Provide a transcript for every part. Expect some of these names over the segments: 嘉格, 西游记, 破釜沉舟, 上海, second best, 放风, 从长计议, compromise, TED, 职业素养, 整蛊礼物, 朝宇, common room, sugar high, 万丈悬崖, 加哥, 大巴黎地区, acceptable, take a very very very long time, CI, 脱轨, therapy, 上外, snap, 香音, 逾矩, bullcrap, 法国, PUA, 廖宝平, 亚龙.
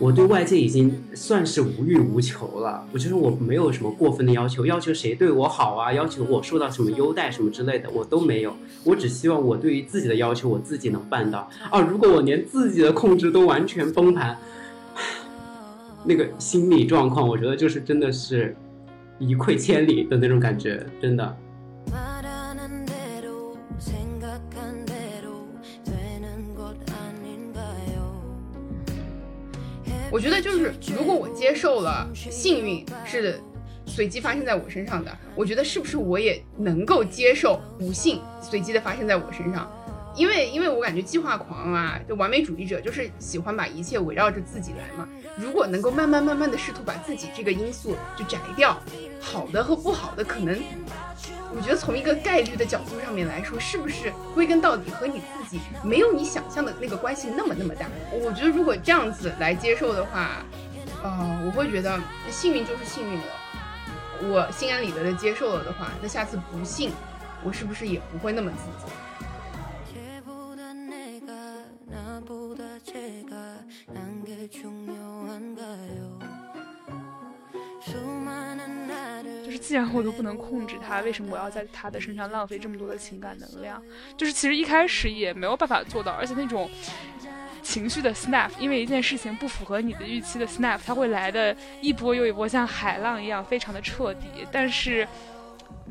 我对外界已经算是无欲无求了，我就是我没有什么过分的要求，要求谁对我好啊，要求我受到什么优待什么之类的我都没有，我只希望我对于自己的要求我自己能办到啊。如果我连自己的控制都完全崩盘，那个心理状况我觉得就是真的是一溃千里的那种感觉，真的。我觉得就是如果我接受了幸运是随机发生在我身上的，我觉得是不是我也能够接受不幸随机的发生在我身上。因为我感觉计划狂啊，就完美主义者就是喜欢把一切围绕着自己来嘛。如果能够慢慢的试图把自己这个因素就摘掉，好的和不好的可能我觉得从一个概率的角度上面来说，是不是归根到底和你自己没有你想象的那个关系那么大。我觉得如果这样子来接受的话，我会觉得幸运就是幸运了，我心安理得的接受了的话，那下次不幸我是不是也不会那么自责。就是既然我都不能控制他，为什么我要在他的身上浪费这么多的情感能量，就是其实一开始也没有办法做到。而且那种情绪的 snap， 因为一件事情不符合你的预期的 snap， 它会来的一波又一波，像海浪一样非常的彻底，但是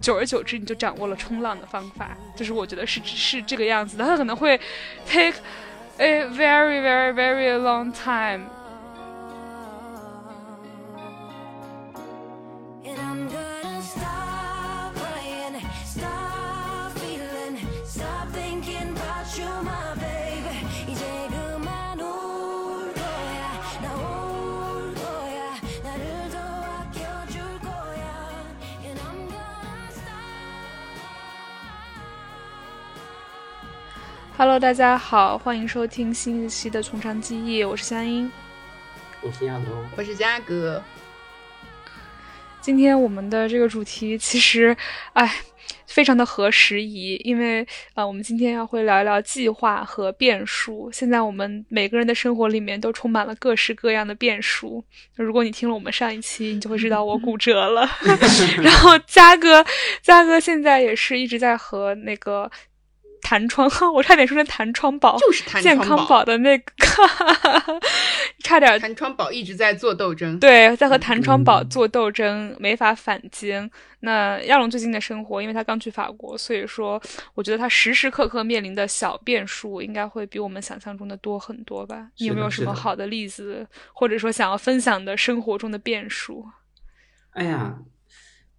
久而久之你就掌握了冲浪的方法，就是我觉得是这个样子的。它可能会 take a very very very long time。 Hello， 大家好，欢迎收听新一期的从长计议，我是香音，我是亚龙，我是嘉格。今天我们的这个主题其实，非常的合时宜，因为我们今天要会聊一聊计划和变数。现在我们每个人的生活里面都充满了各式各样的变数。如果你听了我们上一期，你就会知道我骨折了。然后嘉哥现在也是一直在和那个弹窗，我差点说成弹窗宝，就是弹窗宝健康宝的那个差点弹窗宝一直在做斗争，对，在和弹窗宝做斗争，没法反击。那亚龙最近的生活，因为他刚去法国，所以说我觉得他时时刻刻面临的小变数应该会比我们想象中的多很多吧。你有没有什么好的例子，或者说想要分享的生活中的变数？哎呀，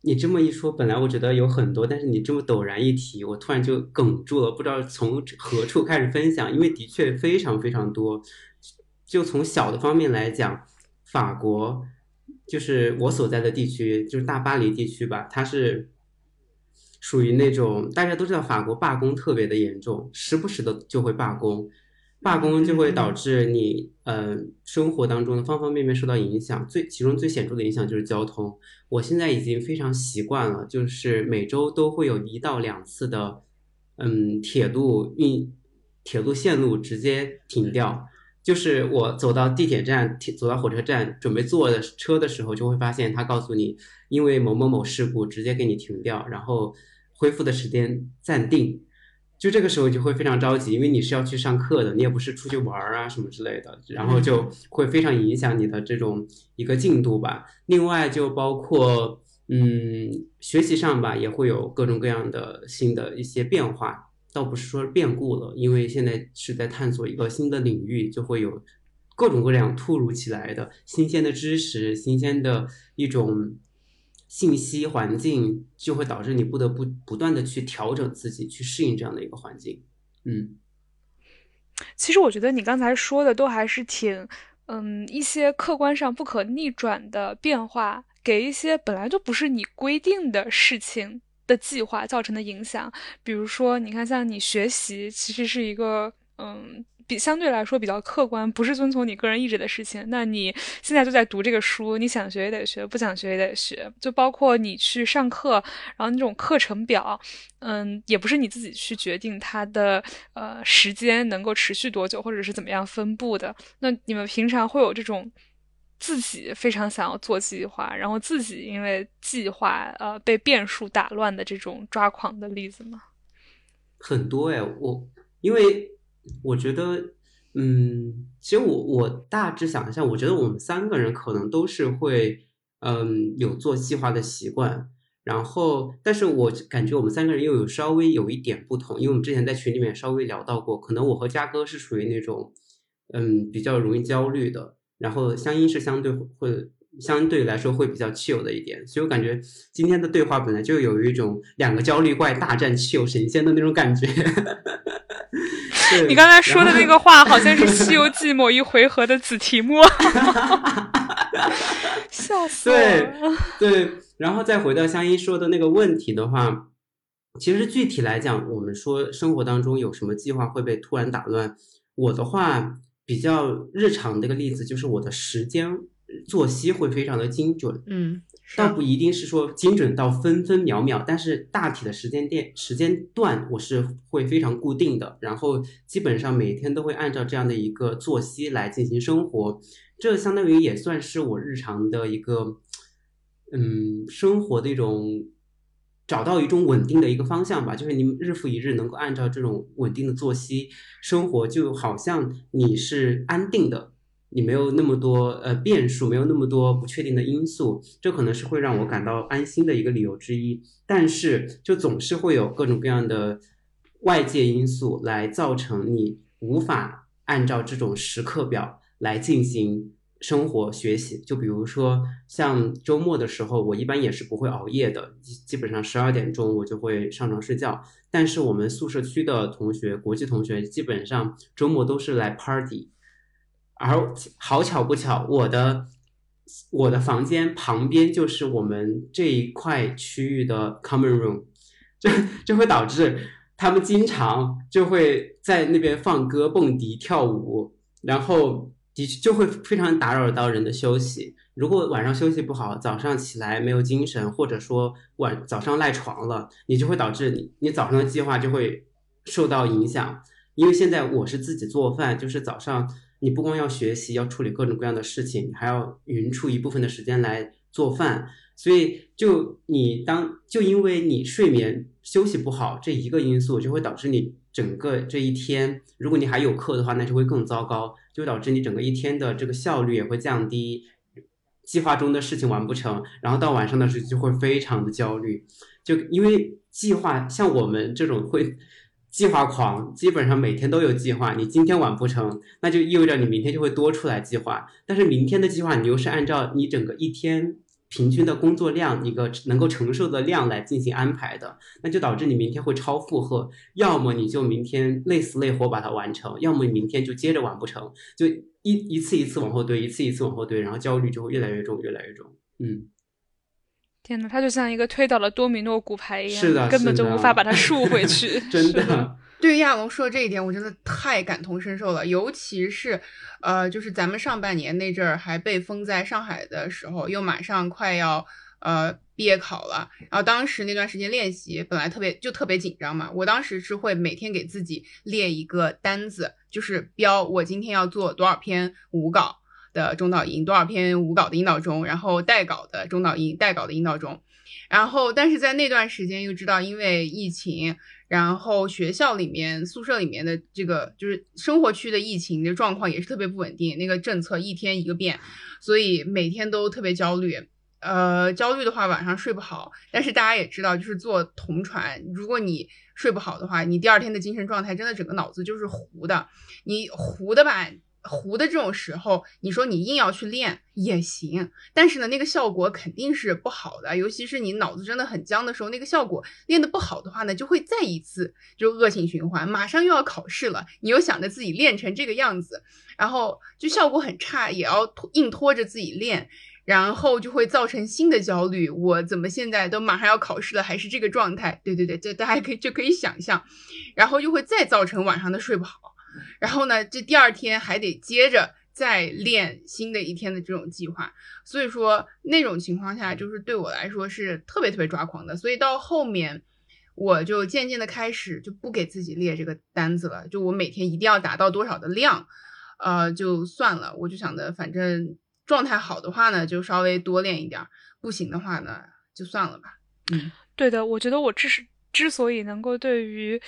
你这么一说，本来我觉得有很多，但是你这么陡然一提，我突然就哽住了，不知道从何处开始分享，因为的确非常非常多。就从小的方面来讲，法国就是我所在的地区，就是大巴黎地区吧，它是属于那种大家都知道，法国罢工特别的严重，时不时的就会罢工，罢工就会导致你生活当中的方方面面受到影响，其中最显著的影响就是交通。我现在已经非常习惯了，就是每周都会有1到2次的铁路线路直接停掉。就是我走到地铁站，走到火车站准备坐的车的时候，就会发现他告诉你因为某某某事故直接给你停掉，然后恢复的时间暂定。就这个时候就会非常着急，因为你是要去上课的，你也不是出去玩啊什么之类的，然后就会非常影响你的这种一个进度吧。另外就包括学习上吧，也会有各种各样的新的一些变化，倒不是说变故了，因为现在是在探索一个新的领域，就会有各种各样突如其来的新鲜的知识，新鲜的一种信息环境，就会导致你不得不断的去调整自己，去适应这样的一个环境。其实我觉得你刚才说的都还是挺一些客观上不可逆转的变化给一些本来就不是你规定的事情的计划造成的影响。比如说你看，像你学习其实是一个相对来说比较客观，不是遵从你个人意志的事情，那你现在就在读这个书，你想学也得学，不想学也得学，就包括你去上课，然后那种课程表也不是你自己去决定它的时间能够持续多久或者是怎么样分布的。那你们平常会有这种自己非常想要做计划，然后自己因为计划被变数打乱的这种抓狂的例子吗？很多耶，因为我觉得其实我大致想一下，我觉得我们三个人可能都是会有做计划的习惯，然后但是我感觉我们三个人又有稍微有一点不同，因为我们之前在群里面稍微聊到过，可能我和嘉哥是属于那种比较容易焦虑的，然后相应是相对来说会比较 chill 的一点，所以我感觉今天的对话本来就有一种两个焦虑怪大战 chill 神仙的那种感觉。你刚才说的那个话好像是西游记某一回合的子题目。笑死我了。对，然后再回到香一说的那个问题的话，其实具体来讲我们说生活当中有什么计划会被突然打乱，我的话比较日常的一个例子就是我的时间作息会非常的精准，倒不一定是说精准到分分秒秒，但是大体的时间段我是会非常固定的，然后基本上每天都会按照这样的一个作息来进行生活，这相当于也算是我日常的一个生活的一种找到一种稳定的一个方向吧，就是你日复一日能够按照这种稳定的作息生活，就好像你是安定的，你没有那么多变数，没有那么多不确定的因素，这可能是会让我感到安心的一个理由之一。但是就总是会有各种各样的外界因素来造成你无法按照这种时刻表来进行生活学习，就比如说像周末的时候我一般也是不会熬夜的，基本上12点钟我就会上床睡觉，但是我们宿舍区的同学国际同学基本上周末都是来 party，而好巧不巧，我的房间旁边就是我们这一块区域的 common room， 这会导致他们经常就会在那边放歌蹦迪跳舞，然后就会非常打扰到人的休息。如果晚上休息不好，早上起来没有精神，或者说早上赖床了，你就会导致你早上的计划就会受到影响。因为现在我是自己做饭，就是早上你不光要学习，要处理各种各样的事情，还要匀出一部分的时间来做饭，所以就因为你睡眠休息不好，这一个因素就会导致你整个这一天，如果你还有课的话，那就会更糟糕，就导致你整个一天的这个效率也会降低，计划中的事情完不成，然后到晚上的时候就会非常的焦虑，就因为计划，像我们这种会计划狂基本上每天都有计划，你今天完不成，那就意味着你明天就会多出来计划，但是明天的计划你又是按照你整个一天平均的工作量一个能够承受的量来进行安排的，那就导致你明天会超负荷，要么你就明天累死累活把它完成，要么明天就接着完不成，就一次一次往后堆，一次一次往后堆，然后焦虑就会越来越重越来越重。天哪，它就像一个推倒了多米诺骨牌一样，是的，根本就无法把它竖回去。真的，对于亚龙说的这一点，我真的太感同身受了。尤其是，就是咱们上半年那阵儿还被封在上海的时候，又马上快要毕业考了，然后当时那段时间练习本来特别紧张嘛，我当时是会每天给自己列一个单子，就是标我今天要做多少篇舞稿的中导音，多少篇舞稿的引导中，然后带稿的中导音，带稿的引导中，然后但是在那段时间又知道因为疫情，然后学校里面宿舍里面的这个就是生活区的疫情的状况也是特别不稳定，那个政策一天一个变，所以每天都特别焦虑。焦虑的话晚上睡不好，但是大家也知道就是坐同船，如果你睡不好的话，你第二天的精神状态真的整个脑子就是糊的，你糊的吧，糊的这种时候你说你硬要去练也行，但是呢那个效果肯定是不好的，尤其是你脑子真的很僵的时候，那个效果练得不好的话呢，就会再一次就恶性循环，马上又要考试了，你又想着自己练成这个样子，然后就效果很差也要硬拖着自己练，然后就会造成新的焦虑，我怎么现在都马上要考试了还是这个状态，对对对，这大家可以想象，然后就会再造成晚上的睡不好，然后呢这第二天还得接着再练新的一天的这种计划，所以说那种情况下就是对我来说是特别特别抓狂的。所以到后面我就渐渐的开始就不给自己列这个单子了，就我每天一定要达到多少的量就算了，我就想着反正状态好的话呢就稍微多练一点，不行的话呢就算了吧。嗯，对的，我觉得我之所以能够对于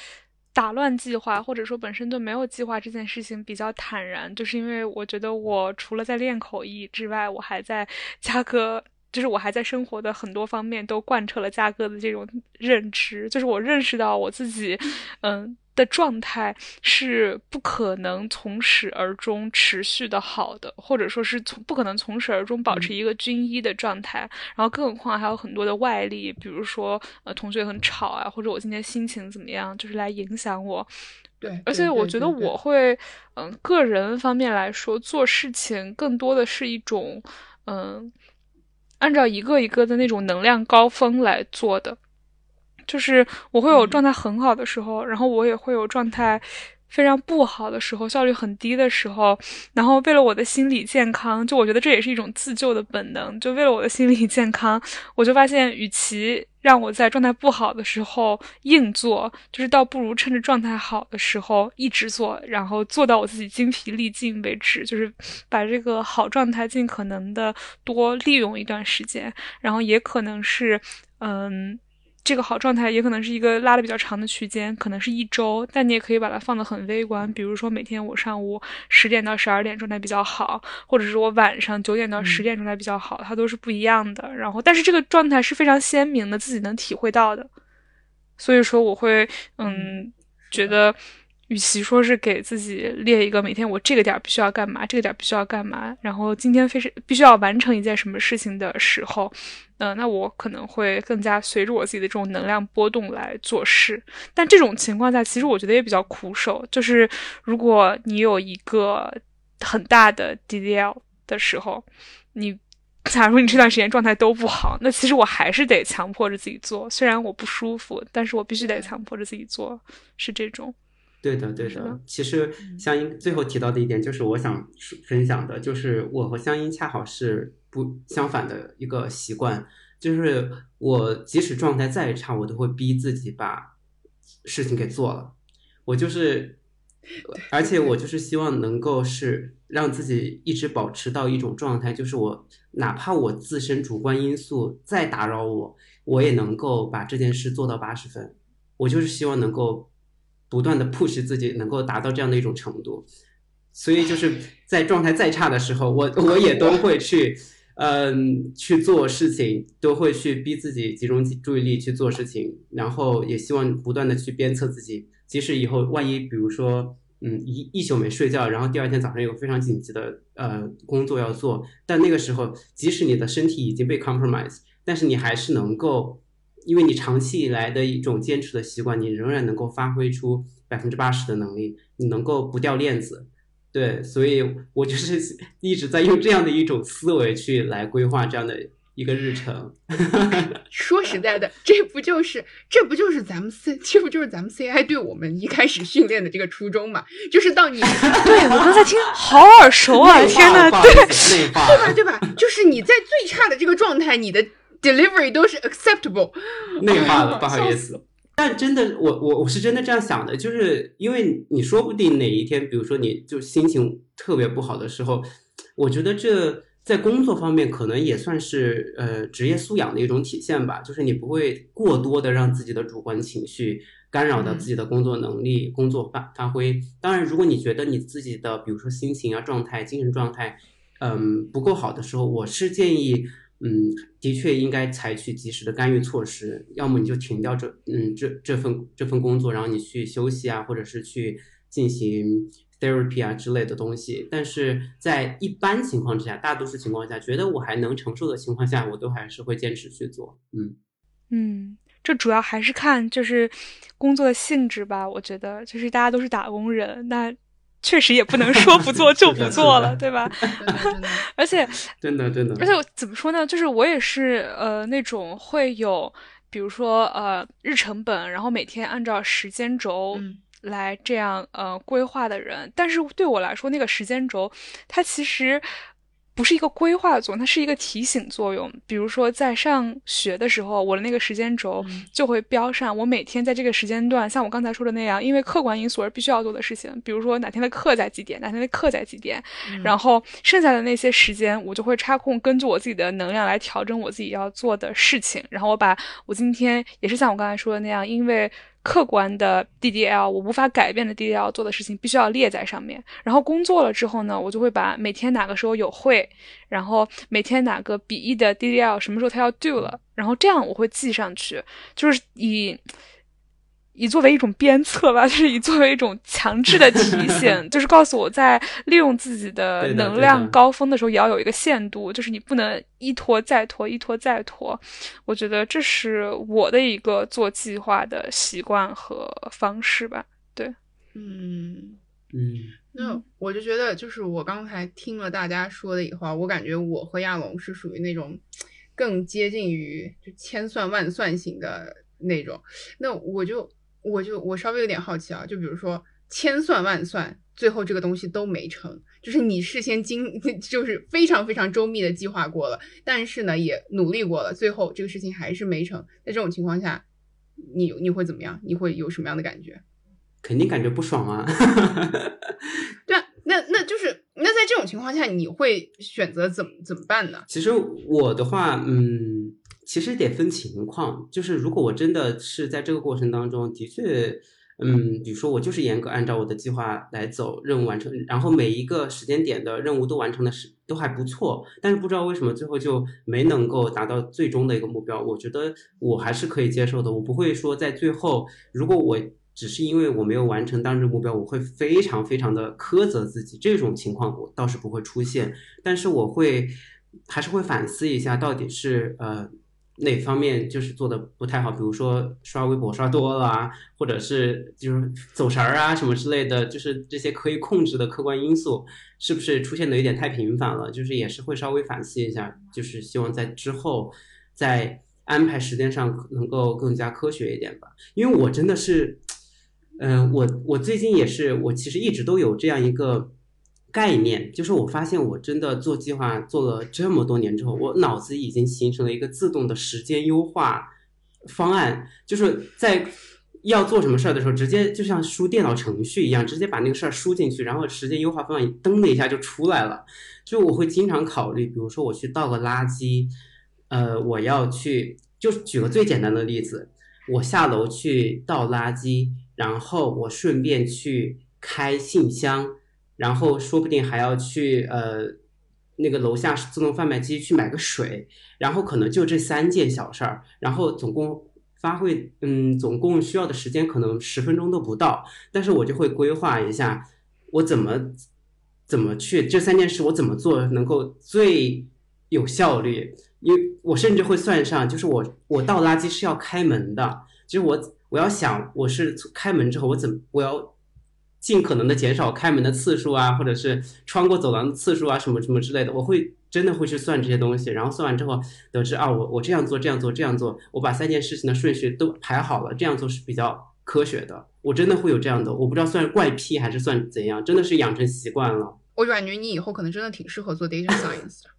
打乱计划或者说本身就没有计划这件事情比较坦然，就是因为我觉得我除了在练口译之外，我还在加哥，就是我还在生活的很多方面都贯彻了加哥的这种认知，就是我认识到我自己的状态是不可能从始而终持续的好的，或者说是不可能从始而终保持一个均一的状态，然后更何况还有很多的外力，比如说同学很吵啊，或者我今天心情怎么样，就是来影响我。对，而且我觉得我会个人方面来说做事情更多的是一种按照一个一个的那种能量高峰来做的，就是我会有状态很好的时候，然后我也会有状态非常不好的时候，效率很低的时候，然后为了我的心理健康，就我觉得这也是一种自救的本能，就为了我的心理健康，我就发现与其让我在状态不好的时候硬做，就是倒不如趁着状态好的时候一直做，然后做到我自己精疲力尽为止，就是把这个好状态尽可能的多利用一段时间，然后也可能是这个好状态也可能是一个拉的比较长的区间，可能是一周，但你也可以把它放得很微观，比如说每天我上午10点到12点状态比较好，或者是我晚上9点到10点状态比较好，它都是不一样的，然后但是这个状态是非常鲜明的，自己能体会到的。所以说我会觉得与其说是给自己列一个每天我这个点必须要干嘛，这个点必须要干嘛，然后今天必须要完成一件什么事情的时候，那我可能会更加随着我自己的这种能量波动来做事。但这种情况下其实我觉得也比较苦手，就是如果你有一个很大的 DDL 的时候，你假如你这段时间状态都不好，那其实我还是得强迫着自己做，虽然我不舒服，但是我必须得强迫着自己做，是这种。对的对的，其实香音最后提到的一点就是我想分享的，就是我和香音恰好是不相反的一个习惯，就是我即使状态再差，我都会逼自己把事情给做了。我就是而且我就是希望能够是让自己一直保持到一种状态，就是我哪怕我自身主观因素再打扰我，我也能够把这件事做到80分，我就是希望能够不断的 push 自己能够达到这样的一种程度。所以就是在状态再差的时候，我也都会去去做事情，都会去逼自己集中注意力去做事情，然后也希望不断的去鞭策自己，即使以后万一比如说一宿没睡觉，然后第二天早上有非常紧急的工作要做，但那个时候即使你的身体已经被 compromise， 但是你还是能够因为你长期以来的一种坚持的习惯，你仍然能够发挥出 80% 的能力，你能够不掉链子。对，所以我就是一直在用这样的一种思维去来规划这样的一个日程。说实在的，这不就是咱们 CI 对我们一开始训练的这个初衷嘛，就是到你对我刚才听好耳熟啊，天哪，对吧，就是你在最差的这个状态，你的delivery 都是 acceptable， 内化了，不好意思。但真的，我是真的这样想的，就是因为你说不定哪一天，比如说你就心情特别不好的时候，我觉得这在工作方面可能也算是职业素养的一种体现吧，就是你不会过多的让自己的主观情绪干扰到自己的工作能力、工作发挥。当然，如果你觉得你自己的比如说心情啊、状态、精神状态，不够好的时候，我是建议。的确应该采取及时的干预措施，要么你就停掉这份工作，然后你去休息啊，或者是去进行 therapy 啊之类的东西。但是在一般情况之下，大多数情况下，觉得我还能承受的情况下，我都还是会坚持去做。这主要还是看就是工作的性质吧，我觉得就是大家都是打工人，那确实也不能说不做就不做了，对吧？而且真的，而且我怎么说呢？就是我也是那种会有，比如说日程本，然后每天按照时间轴来这样规划的人，但是对我来说那个时间轴它其实不是一个规划作用，它是一个提醒作用。比如说在上学的时候，我的那个时间轴就会标上我每天在这个时间段，像我刚才说的那样，因为客观因素而必须要做的事情，比如说哪天的课在几点，哪天的课在几点，然后剩下的那些时间我就会插空，根据我自己的能量来调整我自己要做的事情。然后我把我今天也是像我刚才说的那样，因为客观的 DDL 我无法改变的 DDL 做的事情必须要列在上面。然后工作了之后呢，我就会把每天哪个时候有会，然后每天哪个笔译的 DDL 什么时候它要 do 了，然后这样我会记上去，就是以作为一种鞭策吧，就是以作为一种强制的提醒，就是告诉我在利用自己的能量高峰的时候也要有一个限度，就是你不能一拖再拖一拖再拖。我觉得这是我的一个做计划的习惯和方式吧。对，那我就觉得就是我刚才听了大家说的以后，我感觉我和亚龙是属于那种更接近于就千算万算型的那种。那我稍微有点好奇啊，就比如说千算万算最后这个东西都没成，就是你事先就是非常非常周密的计划过了，但是呢也努力过了，最后这个事情还是没成，在这种情况下你会怎么样？你会有什么样的感觉？肯定感觉不爽啊。对啊，那就是那在这种情况下你会选择怎么办呢？其实我的话其实得分情况，就是如果我真的是在这个过程当中的确比如说我就是严格按照我的计划来走，任务完成，然后每一个时间点的任务都完成的都还不错，但是不知道为什么最后就没能够达到最终的一个目标，我觉得我还是可以接受的。我不会说在最后如果我只是因为我没有完成当日目标我会非常非常的苛责自己，这种情况我倒是不会出现，但是我还是会反思一下到底是哪方面就是做的不太好，比如说刷微博刷多了啊，或者是就是走神啊什么之类的，就是这些可以控制的客观因素是不是出现的有点太频繁了，就是也是会稍微反思一下，就是希望在之后在安排时间上能够更加科学一点吧。因为我真的是我最近也是，我其实一直都有这样一个概念，就是我发现我真的做计划做了这么多年之后，我脑子已经形成了一个自动的时间优化方案，就是在要做什么事儿的时候，直接就像输电脑程序一样，直接把那个事儿输进去，然后时间优化方案登了一下就出来了。就我会经常考虑，比如说我去倒个垃圾，我要去，就举个最简单的例子，我下楼去倒垃圾，然后我顺便去开信箱，然后说不定还要去那个楼下自动贩卖机去买个水，然后可能就这3件小事儿，然后总共需要的时间可能10分钟都不到，但是我就会规划一下我怎么去这3件事我怎么做能够最有效率，因为我甚至会算上，就是我倒垃圾是要开门的，就是我要想我是开门之后我要尽可能的减少开门的次数啊，或者是穿过走廊的次数啊，什么什么之类的，我会真的会去算这些东西，然后算完之后得知啊，我这样做这样做这样做，我把3件事情的顺序都排好了，这样做是比较科学的。我真的会有这样的，我不知道算怪癖还是算怎样，真的是养成习惯了。我感觉你以后可能真的挺适合做 data science 的。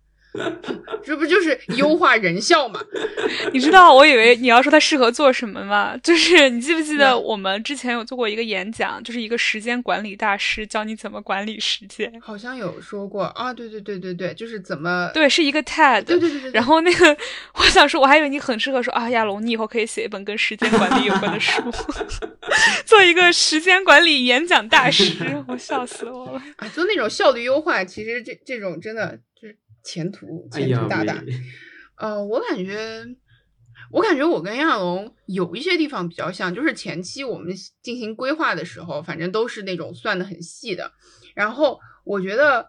这不就是优化人效吗？你知道我以为你要说它适合做什么吗？就是你记不记得我们之前有做过一个演讲，就是一个时间管理大师教你怎么管理时间，好像有说过啊。对，就是怎么，对，是一个 TED。 对。然后那个我想说，我还以为你很适合说啊，亚龙你以后可以写一本跟时间管理有关的书，做一个时间管理演讲大师。我笑死了我啊！做那种效率优化，其实这种真的就是前途大大。我感觉我跟亚龙有一些地方比较像，就是前期我们进行规划的时候，反正都是那种算得很细的。然后我觉得，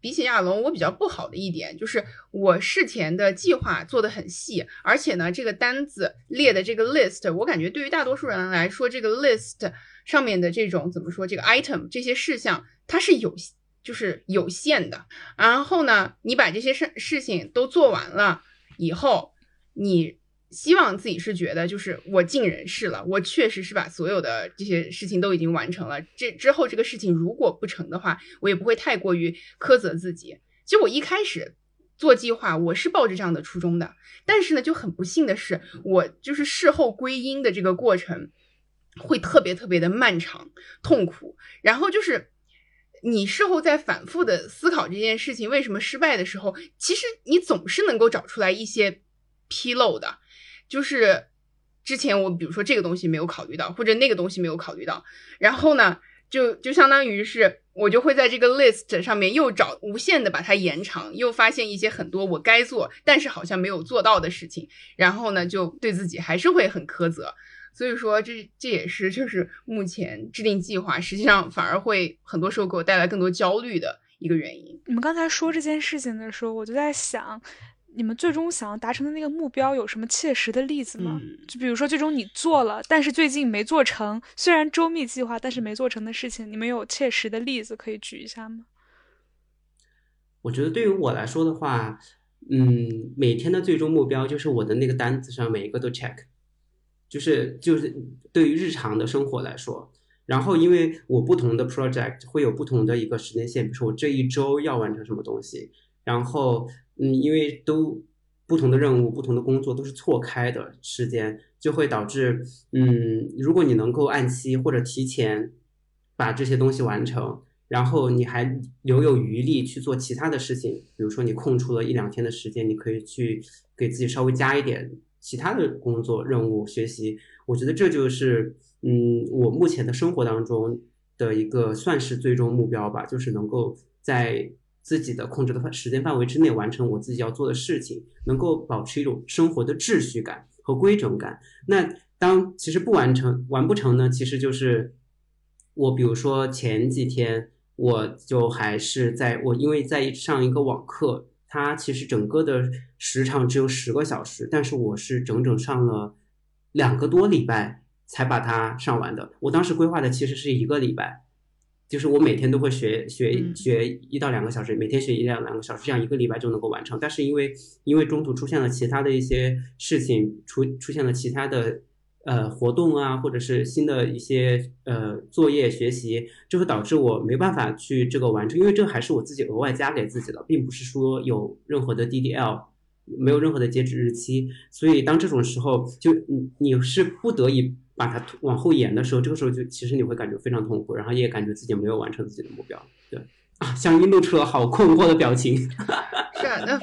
比起亚龙，我比较不好的一点就是我事前的计划做得很细，而且呢，这个单子列的这个 list， 我感觉对于大多数人来说，这个 list 上面的这种怎么说，这个 item 这些事项，它是有限的。然后呢，你把这些事情都做完了以后，你希望自己是觉得就是我尽人事了，我确实是把所有的这些事情都已经完成了，这之后这个事情如果不成的话，我也不会太过于苛责自己。其实我一开始做计划我是抱着这样的初衷的，但是呢就很不幸的是，我就是事后归因的这个过程会特别特别的漫长痛苦，然后就是你事后在反复的思考这件事情为什么失败的时候，其实你总是能够找出来一些纰漏的，就是之前我比如说这个东西没有考虑到，或者那个东西没有考虑到，然后呢就相当于是我就会在这个 list 上面又找无限的把它延长，又发现一些很多我该做但是好像没有做到的事情，然后呢就对自己还是会很苛责。所以说这也是就是目前制定计划实际上反而会很多时候给我带来更多焦虑的一个原因。你们刚才说这件事情的时候，我就在想你们最终想要达成的那个目标有什么切实的例子吗？就比如说最终你做了但是最近没做成，虽然周密计划但是没做成的事情，你们有切实的例子可以举一下吗？我觉得对于我来说的话，每天的最终目标就是我的那个单子上每一个都 check， 就是对于日常的生活来说。然后因为我不同的 project 会有不同的一个时间线，比如说我这一周要完成什么东西，然后因为都不同的任务不同的工作都是错开的时间，就会导致如果你能够按期或者提前把这些东西完成，然后你还留有余力去做其他的事情，比如说你空出了一两天的时间，你可以去给自己稍微加一点其他的工作任务学习。我觉得这就是我目前的生活当中的一个算是最终目标吧，就是能够在自己的控制的时间范围之内完成我自己要做的事情，能够保持一种生活的秩序感和规整感。那当其实完不成呢，其实就是我比如说前几天我就还是我因为在上一个网课，它其实整个的时长只有10个小时，但是我是整整上了2个多礼拜才把它上完的。我当时规划的其实是1个礼拜，就是我每天都会学1到2个小时，每天学1到2个小时，这样1个礼拜就能够完成。但是因为中途出现了其他的一些事情，出现了其他的活动啊，或者是新的一些作业学习，就会导致我没办法去这个完成。因为这还是我自己额外加给自己的，并不是说有任何的 DDL， 没有任何的截止日期。所以当这种时候就你是不得已把它往后延的时候，这个时候就其实你会感觉非常痛苦，然后也感觉自己没有完成自己的目标。对啊，香音露出了好困惑的表情。是啊，那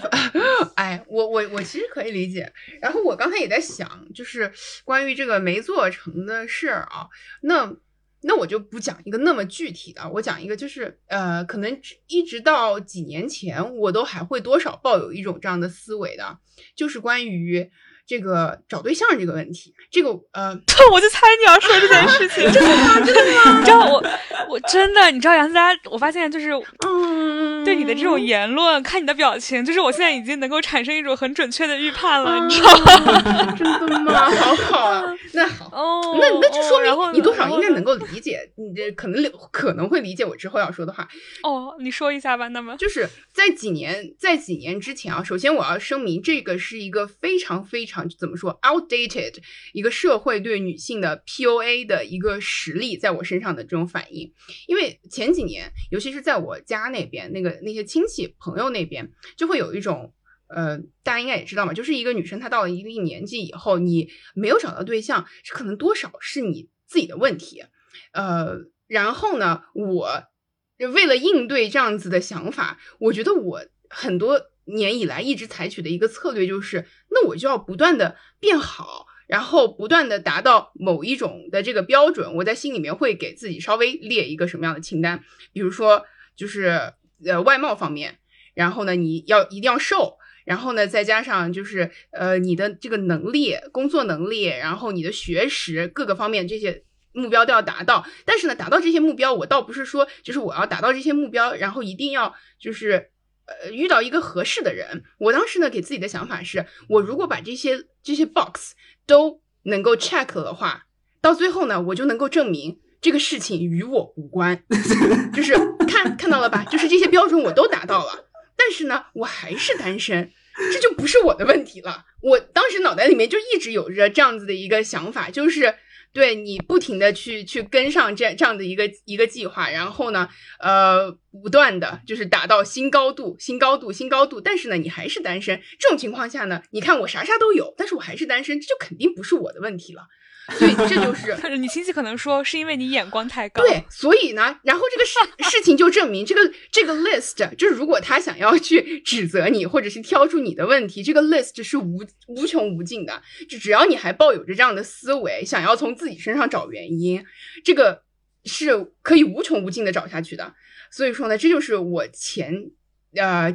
我其实可以理解。然后我刚才也在想，就是关于这个没做成的事儿啊，那我就不讲一个那么具体的，我讲一个就是可能一直到几年前我都还会多少抱有一种这样的思维的，就是关于这个找对象这个问题。这个我就猜你要说这件事情。真的吗？你知道我真的，你知道杨思佳，我发现就是对你的这种言论，看你的表情，就是我现在已经能够产生一种很准确的预判了，你知道吗？真的吗？好啊，那好，那就说明你多少应该能够理解，你这可能会理解我之后要说的话。你说一下吧。那么就是在几年之前啊，首先我要声明，这个是一个非常怎么说 outdated 一个社会对女性的 PUA 的一个实例在我身上的这种反应。因为前几年尤其是在我家那边那些亲戚朋友那边，就会有一种大家应该也知道嘛，就是一个女生她到了一定年纪以后，你没有找到对象，这可能多少是你自己的问题。然后呢，我为了应对这样子的想法，我觉得我很多年以来一直采取的一个策略就是，那我就要不断的变好，然后不断的达到某一种的这个标准。我在心里面会给自己稍微列一个什么样的清单，比如说就是外貌方面，然后呢你要一定要瘦，然后呢再加上就是你的这个能力、工作能力，然后你的学识各个方面这些。目标都要达到，但是呢达到这些目标，我倒不是说就是我要达到这些目标然后一定要就是遇到一个合适的人。我当时呢给自己的想法是，我如果把这些 box 都能够 check 的话，到最后呢我就能够证明这个事情与我无关。就是看到了吧，就是这些标准我都达到了，但是呢我还是单身。这就不是我的问题了。我当时脑袋里面就一直有着这样子的一个想法，就是对你不停的去跟上这样的一个计划，然后呢，不断的就是达到新高度，但是呢，你还是单身。这种情况下呢，你看我啥都有，但是我还是单身，这就肯定不是我的问题了。所以这就是，但是你亲戚可能说是因为你眼光太高。对，所以呢，然后这个事情就证明，这个 list 就是如果他想要去指责你，或者是挑出你的问题，这个 list 是无穷无尽的。就只要你还抱有着这样的思维，想要从自己身上找原因，这个是可以无穷无尽的找下去的。所以说呢，这就是我前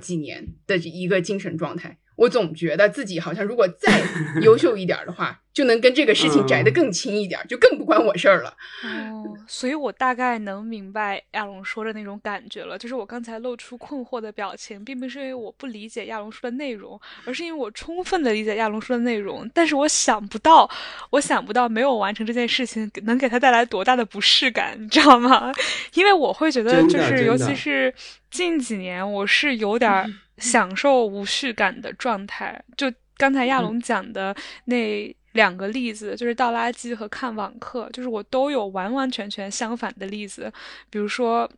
几年的一个精神状态。我总觉得自己好像如果再优秀一点的话就能跟这个事情摘得更轻一点、就更不关我事儿了、所以我大概能明白亚龙说的那种感觉了，就是我刚才露出困惑的表情并不是因为我不理解亚龙说的内容，而是因为我充分的理解亚龙说的内容，但是我想不到没有完成这件事情能给他带来多大的不适感，你知道吗？因为我会觉得就是尤其是近几年我是有点享受无序感的状态，就刚才亚龙讲的那两个例子，就是倒垃圾和看网课，就是我都有完完全全相反的例子。比如说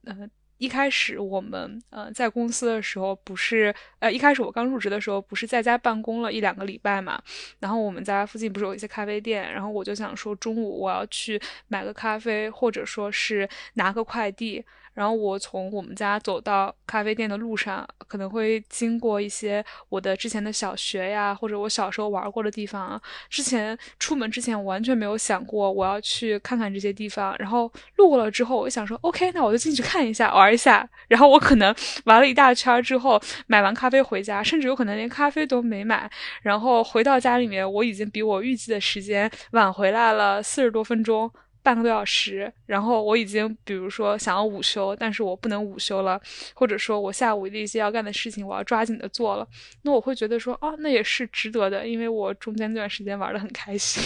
一开始我们在公司的时候不是一开始我刚入职的时候不是在家办公了一两个礼拜嘛，然后我们家附近不是有一些咖啡店，然后我就想说中午我要去买个咖啡或者说是拿个快递，然后我从我们家走到咖啡店的路上可能会经过一些我的之前的小学呀或者我小时候玩过的地方啊，之前出门之前我完全没有想过我要去看看这些地方，然后路过了之后我就想说 OK 那我就进去看一下玩一下，然后我可能玩了一大圈之后买完咖啡回家，甚至有可能连咖啡都没买，然后回到家里面我已经比我预计的时间晚回来了40多分钟半个多小时，然后我已经比如说想要午休但是我不能午休了，或者说我下午的一些要干的事情我要抓紧的做了，那我会觉得说啊，那也是值得的，因为我中间那段时间玩得很开心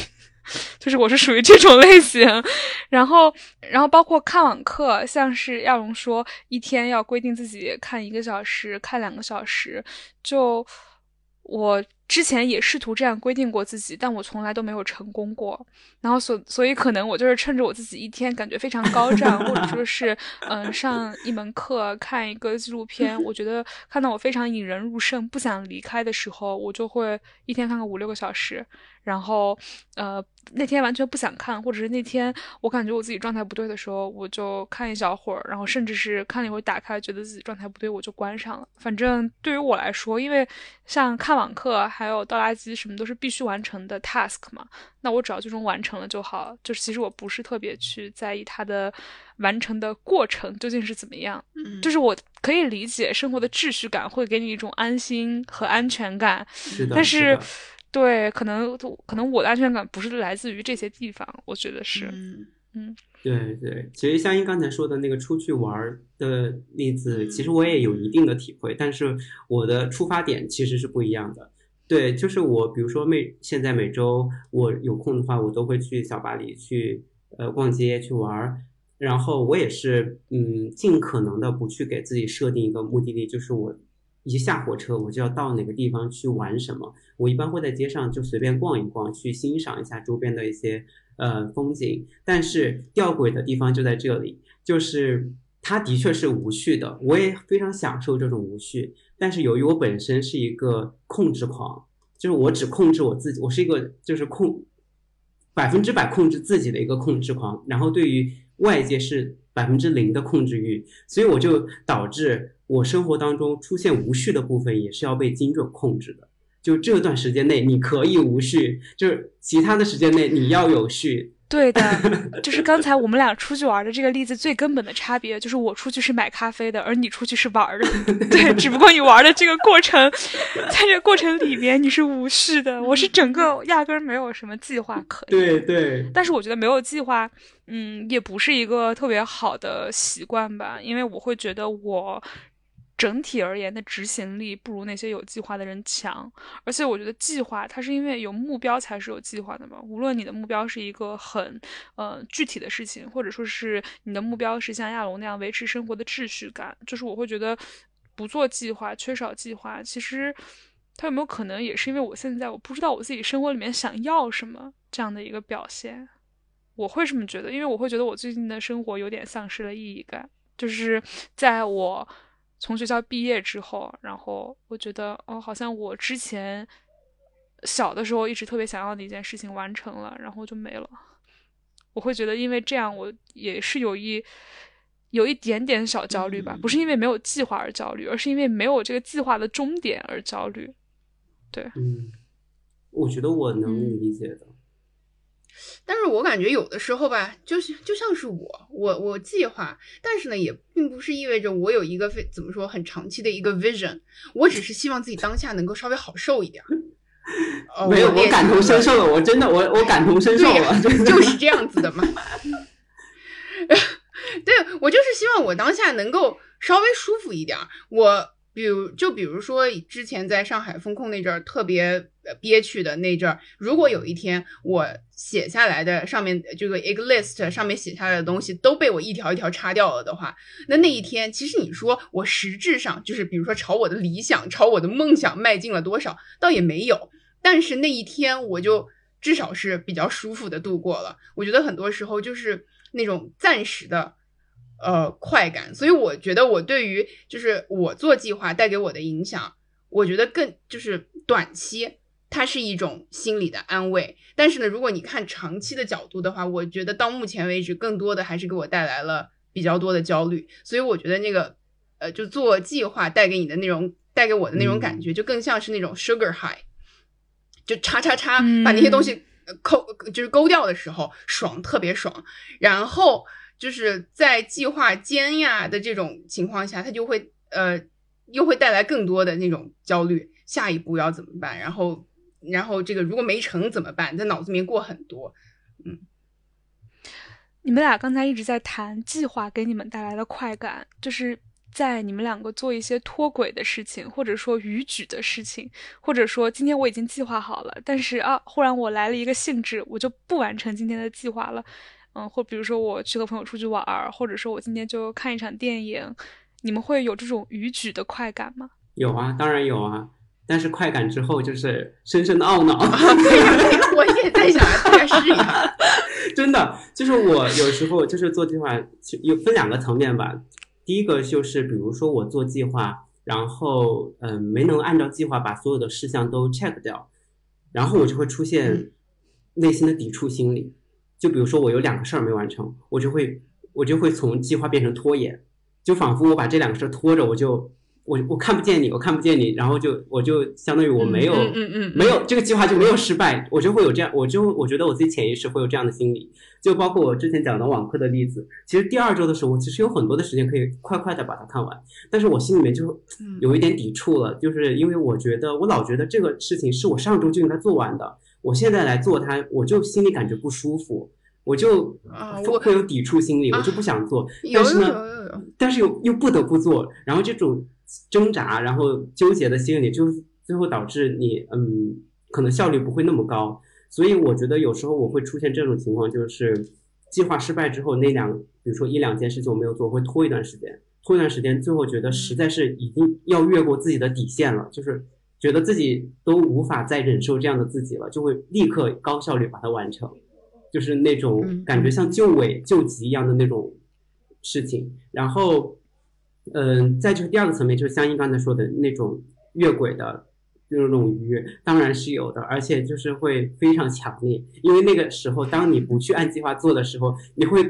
就是我是属于这种类型。然后包括看网课，像是亚龙说一天要规定自己看1个小时看2个小时，就我之前也试图这样规定过自己，但我从来都没有成功过。然后所以可能我就是趁着我自己一天感觉非常高涨或者说是上一门课看一个纪录片，我觉得看到我非常引人入胜不想离开的时候，我就会一天看个5-6个小时，然后那天完全不想看，或者是那天我感觉我自己状态不对的时候我就看一小会儿，然后甚至是看了一会儿打开觉得自己状态不对我就关上了。反正对于我来说，因为像看网课还有倒垃圾什么都是必须完成的 task 嘛，那我只要最终完成了就好，就是其实我不是特别去在意它的完成的过程究竟是怎么样、就是我可以理解生活的秩序感会给你一种安心和安全感，但是对，可能我的安全感不是来自于这些地方，我觉得是，对对，其实像英刚才说的那个出去玩的例子，其实我也有一定的体会，但是我的出发点其实是不一样的。对，就是我比如说现在每周我有空的话，我都会去小巴黎去逛街去玩，然后我也是尽可能的不去给自己设定一个目的地，就是我一下火车我就要到哪个地方去玩什么，我一般会在街上就随便逛一逛，去欣赏一下周边的一些风景。但是吊诡的地方就在这里，就是它的确是无序的，我也非常享受这种无序，但是由于我本身是一个控制狂，就是我只控制我自己，我是一个就是100%控制自己的一个控制狂，然后对于外界是0%的控制欲，所以我就导致我生活当中出现无序的部分也是要被精准控制的，就这段时间内你可以无序，就是其他的时间内你要有序。对的，就是刚才我们俩出去玩的这个例子最根本的差别就是我出去是买咖啡的，而你出去是玩的对，只不过你玩的这个过程在这个过程里面你是无序的，我是整个压根没有什么计划可言。对对，但是我觉得没有计划也不是一个特别好的习惯吧，因为我会觉得我整体而言的执行力不如那些有计划的人强，而且我觉得计划它是因为有目标才是有计划的嘛。无论你的目标是一个很具体的事情，或者说是你的目标是像亚龙那样维持生活的秩序感，就是我会觉得不做计划缺少计划其实它有没有可能也是因为我现在我不知道我自己生活里面想要什么这样的一个表现？我会这么觉得，因为我会觉得我最近的生活有点丧失了意义感，就是在我从学校毕业之后，然后我觉得哦，好像我之前小的时候一直特别想要的一件事情完成了，然后就没了。我会觉得因为这样我也是有一点点小焦虑吧，不是因为没有计划而焦虑，而是因为没有这个计划的终点而焦虑。对，我觉得我能理解的。但是我感觉有的时候吧，就是就像是我计划，但是呢也并不是意味着我有一个怎么说很长期的一个 vision， 我只是希望自己当下能够稍微好受一点。没有，我感同身受了，我真的我感同身受了，就是这样子的嘛。对，我就是希望我当下能够稍微舒服一点。比如说之前在上海封控那阵儿特别憋屈的那阵儿，如果有一天我写下来的上面这个 egg list 上面写下来的东西都被我一条一条插掉了的话，那一天其实你说我实质上就是比如说朝我的理想朝我的梦想迈进了多少倒也没有，但是那一天我就至少是比较舒服的度过了。我觉得很多时候就是那种暂时的快感，所以我觉得我对于就是我做计划带给我的影响，我觉得更就是短期它是一种心理的安慰，但是呢如果你看长期的角度的话，我觉得到目前为止更多的还是给我带来了比较多的焦虑。所以我觉得那个就做计划带给我的那种感觉就更像是那种 sugar high， 就把那些东西勾掉的时候爽，特别爽。然后就是在计划间呀的这种情况下，它就会又会带来更多的那种焦虑，下一步要怎么办，然后这个如果没成怎么办，在脑子里面过很多。你们俩刚才一直在谈计划给你们带来的快感，就是在你们两个做一些脱轨的事情，或者说逾矩的事情，或者说今天我已经计划好了，但是忽然我来了一个兴致，我就不完成今天的计划了。或比如说我去和朋友出去玩，或者说我今天就看一场电影，你们会有这种逾矩的快感吗？有啊，当然有啊，但是快感之后就是深深的懊恼。我也在想再试一下。真的，就是我有时候就是做计划有分两个层面吧。第一个就是比如说我做计划，然后没能按照计划把所有的事项都 check 掉，然后我就会出现内心的抵触心理。就比如说我有两个事儿没完成，我就会从计划变成拖延，就仿佛我把这两个事儿拖着，我看不见你，然后我就相当于我没有没有这个计划就没有失败，我就会有这样，我觉得我自己潜意识会有这样的心理。就包括我之前讲的网课的例子，其实第二周的时候我其实有很多的时间可以快快的把它看完，但是我心里面就有一点抵触了，就是因为我老觉得这个事情是我上周就应该做完的，我现在来做它，我就心里感觉不舒服，我就会有抵触心理，我就不想做。但是呢，又不得不做，然后这种挣扎，然后纠结的心理，就最后导致你可能效率不会那么高。所以我觉得有时候我会出现这种情况，就是计划失败之后比如说一两件事情我没有做，会拖一段时间，最后觉得实在是已经要越过自己的底线了，就是觉得自己都无法再忍受这样的自己了，就会立刻高效率把它完成，就是那种感觉像救尾救急一样的那种事情。然后在这个第二个层面，就是像你刚才说的那种越轨的那种鱼当然是有的，而且就是会非常强烈，因为那个时候当你不去按计划做的时候，你会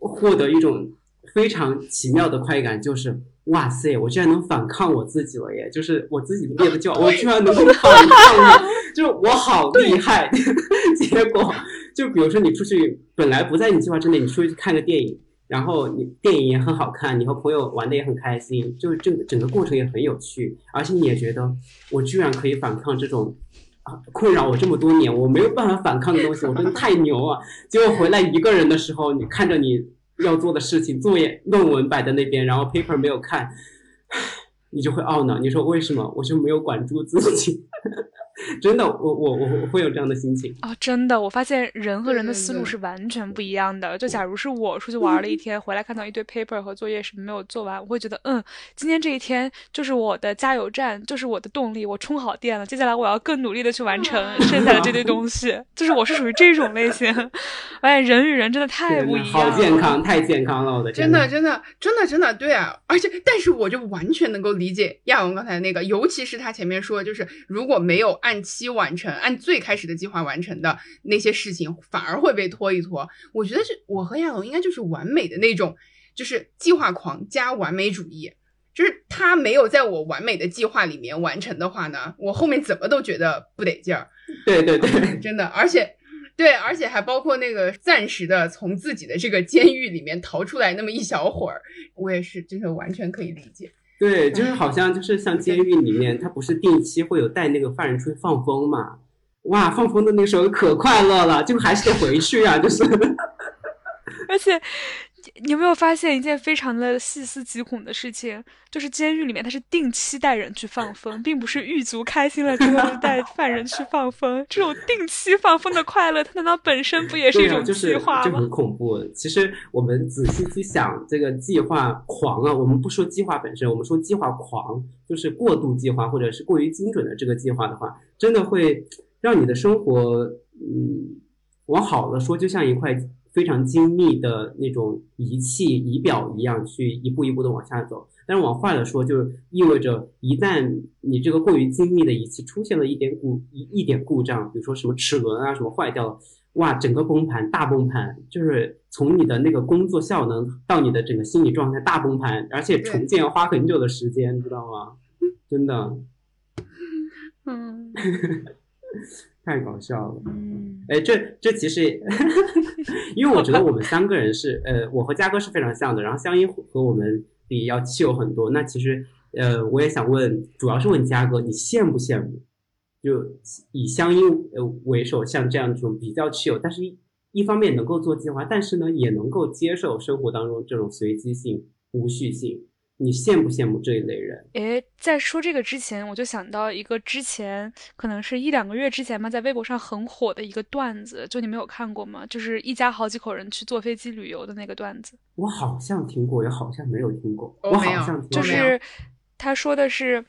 获得一种非常奇妙的快感，就是哇塞，我居然能反抗我自己了耶！就是我自己列的计划，我居然能够反抗了，就是我好厉害。结果就比如说你出去本来不在你计划之内，你出去看个电影，然后你电影也很好看，你和朋友玩的也很开心，就是整个过程也很有趣，而且你也觉得我居然可以反抗这种困扰我这么多年我没有办法反抗的东西，我真的太牛啊！结果回来一个人的时候，你看着你要做的事情，作业论文摆在那边，然后 paper 没有看，你就会懊恼，你说为什么我就没有管住自己。真的，我会有这样的心情啊、哦！真的，我发现人和人的思路是完全不一样的。就假如是我出去玩了一天，回来看到一堆 paper 和作业是没有做完，我会觉得，今天这一天就是我的加油站，就是我的动力，我充好电了。接下来我要更努力的去完成剩下的这堆东西。就是我是属于这种类型。哎，人与人真的太不一样了，好健康，太健康了！我的天，真的，对啊！而且，但是我就完全能够理解亚文刚才那个，尤其是他前面说，就是如果没有按期完成，按最开始的计划完成的那些事情反而会被拖一拖。我觉得是我和亚龙应该就是完美的那种，就是计划狂加完美主义，就是他没有在我完美的计划里面完成的话呢，我后面怎么都觉得不得劲儿。对、真的。而且还包括那个暂时的从自己的这个监狱里面逃出来那么一小会儿，我也是真的完全可以理解。对，就是好像就是像监狱里面，他不是定期会有带那个犯人出去放风嘛？哇，放风的那时候可快乐了，就还是得回去啊，就是。而且，你有没有发现一件非常的细思极恐的事情？就是监狱里面他是定期带人去放风，并不是狱卒开心了之后带犯人去放风。这种定期放风的快乐，它难道本身不也是一种计划吗？对啊，就很恐怖。其实我们仔细去想这个计划狂啊，我们不说计划本身，我们说计划狂，就是过度计划或者是过于精准的这个计划的话，真的会让你的生活，往好了说，就像一块非常精密的那种仪器仪表一样，去一步一步的往下走。但是往坏了说，就意味着一旦你这个过于精密的仪器出现了一点故障，比如说什么齿轮啊什么坏掉了，哇，整个崩盘，大崩盘，就是从你的那个工作效能到你的整个心理状态大崩盘，而且重建花很久的时间，你知道吗？真的，太搞笑了。这其实因为我觉得我们三个人是我和嘉哥是非常像的，然后相依和我们比要契合很多。那其实我也想问，主要是问嘉哥，你羡不羡慕就以相依为首，像这样这种比较契合，但是一方面能够做计划，但是呢也能够接受生活当中这种随机性无序性，你羡不羡慕这一类人？在说这个之前，我就想到一个之前可能是1-2个月之前吧，在微博上很火的一个段子，就你没有看过吗？就是一家好几口人去坐飞机旅游的那个段子。我好像听过，也好像没有听过。我好像听过。就是他说的是，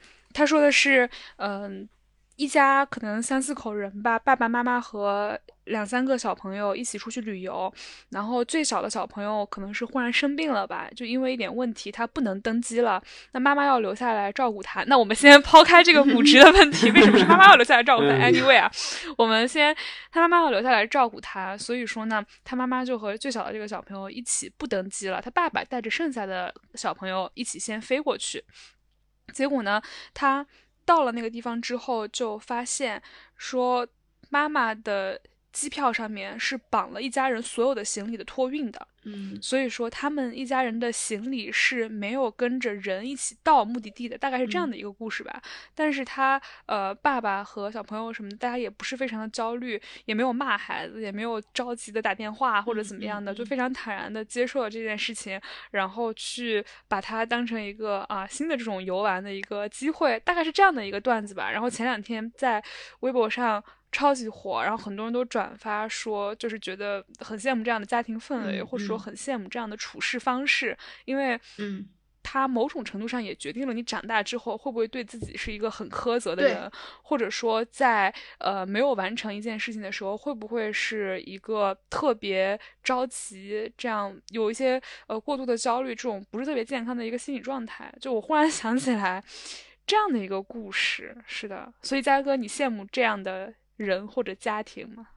一家可能3-4口人吧，爸爸妈妈和2-3个小朋友一起出去旅游，然后最小的小朋友可能是忽然生病了吧，就因为一点问题他不能登机了，那妈妈要留下来照顾他。那我们先抛开这个母职的问题，为什么是妈妈要留下来照顾他anyway 啊，我们先他妈妈要留下来照顾他，所以说呢他妈妈就和最小的这个小朋友一起不登机了，他爸爸带着剩下的小朋友一起先飞过去。结果呢他到了那个地方之后，就发现说妈妈的机票上面是绑了一家人所有的行李的托运的，所以说他们一家人的行李是没有跟着人一起到目的地的，大概是这样的一个故事吧。但是他爸爸和小朋友什么的，大家也不是非常的焦虑，也没有骂孩子，也没有着急的打电话或者怎么样的，就非常坦然的接受了这件事情，然后去把它当成一个新的这种游玩的一个机会，大概是这样的一个段子吧。然后前2天在微博上超级火，然后很多人都转发说，就是觉得很羡慕这样的家庭氛围，或者说很羡慕这样的处事方式，因为它某种程度上也决定了你长大之后会不会对自己是一个很苛责的人，或者说在没有完成一件事情的时候，会不会是一个特别着急，这样有一些过度的焦虑，这种不是特别健康的一个心理状态。就我忽然想起来这样的一个故事。是的，所以嘉哥，你羡慕这样的人或者家庭吗？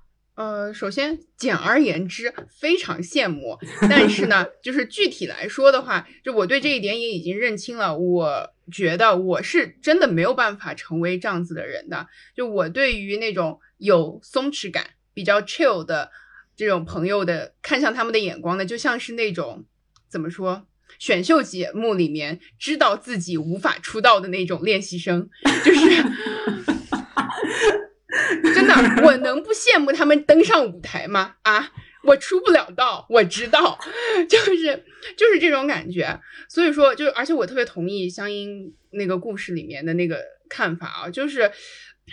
首先简而言之非常羡慕，但是呢就是具体来说的话，就我对这一点也已经认清了，我觉得我是真的没有办法成为这样子的人的。就我对于那种有松弛感比较 chill 的这种朋友的看向他们的眼光呢，就像是那种怎么说，选秀节目里面知道自己无法出道的那种练习生，就是真的，我能不羡慕他们登上舞台吗？啊，我出不了道，我知道，就是这种感觉。所以说，就而且我特别同意香音那个故事里面的那个看法啊，就是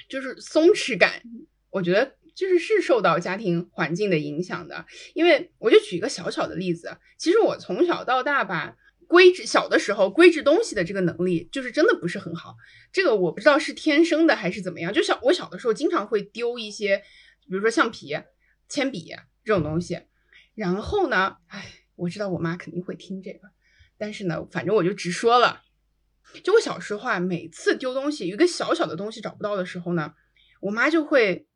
就是松弛感，我觉得就是受到家庭环境的影响的。因为我就举一个小小的例子，其实我从小到大吧，小的时候规制东西的这个能力就是真的不是很好，这个我不知道是天生的还是怎么样。就我小的时候经常会丢一些，比如说橡皮、铅笔这种东西。然后呢，我知道我妈肯定会听这个，但是呢，反正我就直说了。就我小时候每次丢东西，有一个小小的东西找不到的时候呢，我妈就会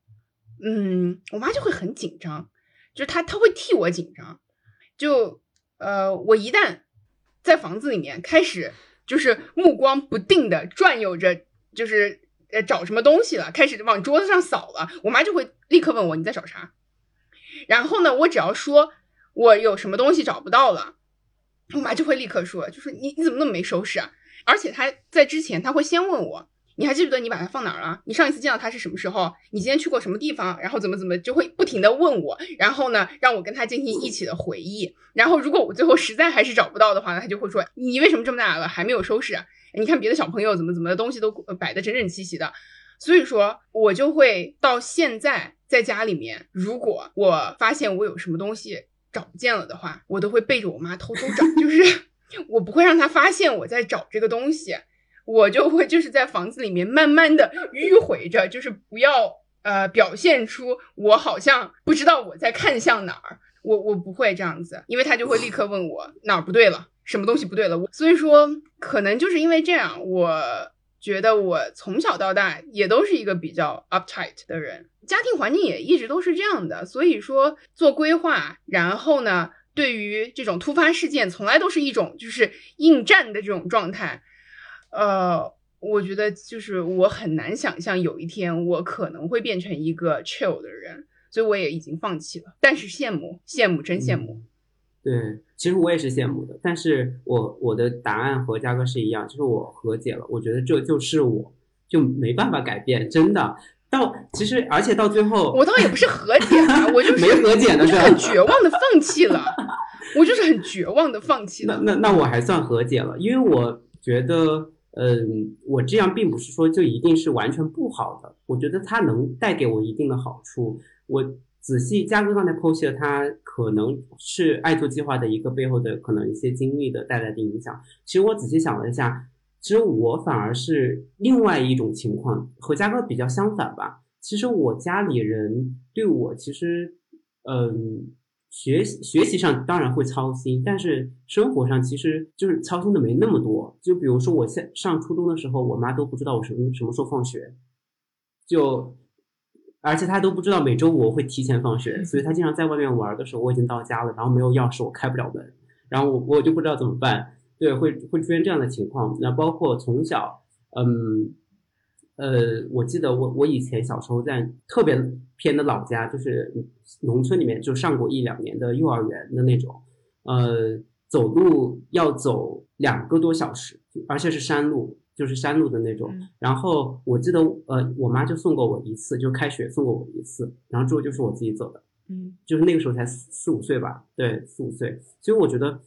很紧张，就是她会替我紧张。就我一旦在房子里面开始就是目光不定的转悠着，就是找什么东西了，开始往桌子上扫了，我妈就会立刻问我你在找啥。然后呢，我只要说我有什么东西找不到了，我妈就会立刻说，就是你怎么那么没收拾啊。而且她在之前她会先问我，你还记得你把它放哪儿了？你上一次见到它是什么时候？你今天去过什么地方？然后怎么就会不停的问我，然后呢让我跟他进行一起的回忆。然后如果我最后实在还是找不到的话呢，他就会说你为什么这么大了还没有收拾啊？你看别的小朋友怎么的东西都摆得整整齐齐的。所以说我就会到现在在家里面，如果我发现我有什么东西找不见了的话，我都会背着我妈偷偷找，就是我不会让她发现我在找这个东西。我就会就是在房子里面慢慢的迂回着，就是不要表现出我好像不知道我在看向哪儿，我不会这样子，因为他就会立刻问我哪儿不对了，什么东西不对了。所以说可能就是因为这样，我觉得我从小到大也都是一个比较 uptight 的人，家庭环境也一直都是这样的。所以说做规划，然后呢对于这种突发事件从来都是一种就是应战的这种状态。我觉得就是我很难想象有一天我可能会变成一个 chill 的人，所以我也已经放弃了。但是羡慕真羡慕。对，其实我也是羡慕的，但是我的答案和嘉哥是一样，就是我和解了。我觉得这就是我，就没办法改变，真的。其实而且到最后我倒也不是和解了，我就是没和解的时候很绝望的放弃了。我就是很绝望的放弃了。那我还算和解了，因为我觉得我这样并不是说就一定是完全不好的，我觉得它能带给我一定的好处。我仔细嘉哥刚才剖析了它可能是爱兔计划的一个背后的可能一些经历的带来的影响。其实我仔细想了一下，其实我反而是另外一种情况，和嘉哥比较相反吧。其实我家里人对我其实学习上当然会操心，但是生活上其实就是操心的没那么多。就比如说我上初中的时候，我妈都不知道我什么时候放学，而且她都不知道每周我会提前放学，所以她经常在外面玩的时候我已经到家了，然后没有钥匙我开不了门，然后我就不知道怎么办。对，会出现这样的情况。那包括从小我记得我以前小时候在特别偏的老家，就是农村里面，就上过1-2年的幼儿园的那种，走路要走2个多小时，而且是山路，就是山路的那种。然后我记得我妈就送过我一次，就开学送过我一次，然后之后就是我自己走的。就是那个时候才4-5岁吧，对，4-5岁。所以我觉得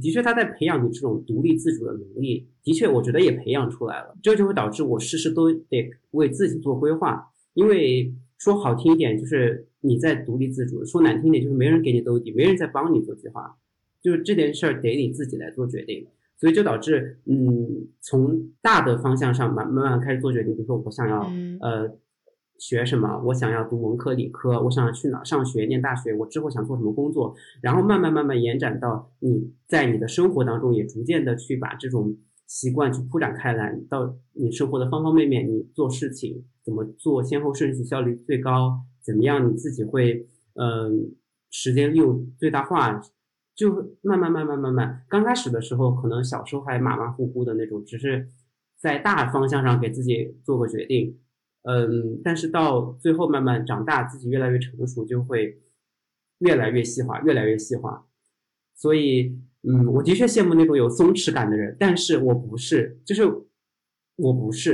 的确他在培养你这种独立自主的能力，的确我觉得也培养出来了。这就会导致我事事都得为自己做规划，因为说好听一点就是你在独立自主，说难听一点就是没人给你兜底，没人在帮你做计划，就是这件事儿得你自己来做决定。所以就导致从大的方向上慢慢开始做决定。比如说我想要学什么，我想要读文科理科，我想要去哪上学念大学，我之后想做什么工作，然后慢慢延展到你在你的生活当中也逐渐的去把这种习惯去铺展开来，到你生活的方方面面，你做事情怎么做先后顺序效率最高，怎么样你自己会时间利用最大化。就慢慢刚开始的时候可能小时候还马马虎虎的那种，只是在大方向上给自己做个决定。但是到最后慢慢长大，自己越来越成熟，就会越来越细化。所以我的确羡慕那种有松弛感的人，但是我不是。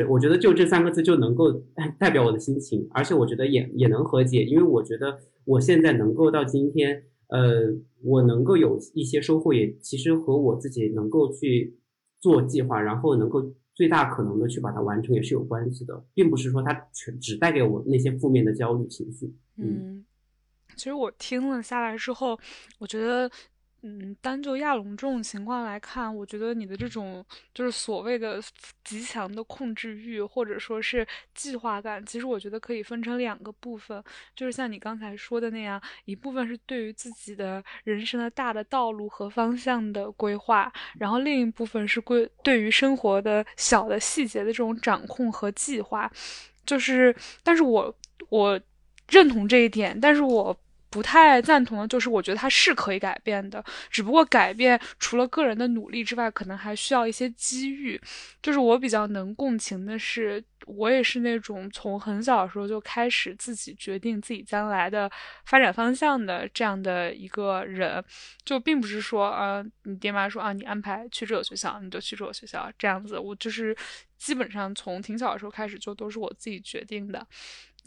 我觉得就这3个字就能够代表我的心情，而且我觉得也能和解。因为我觉得我现在能够到今天我能够有一些收获，也其实和我自己能够去做计划，然后能够最大可能的去把它完成也是有关系的，并不是说它只带给我那些负面的焦虑情绪。 其实我听了下来之后，我觉得单就亚龙这种情况来看，我觉得你的这种就是所谓的极强的控制欲或者说是计划感，其实我觉得可以分成两个部分，就是像你刚才说的那样，一部分是对于自己的人生的大的道路和方向的规划，然后另一部分是对于生活的小的细节的这种掌控和计划。就是但是我认同这一点，但是我不太赞同的就是我觉得它是可以改变的，只不过改变除了个人的努力之外，可能还需要一些机遇。就是我比较能共情的是，我也是那种从很小的时候就开始自己决定自己将来的发展方向的这样的一个人，就并不是说你爹妈说啊，你安排去这个学校你就去这个学校这样子，我就是基本上从挺小的时候开始就都是我自己决定的。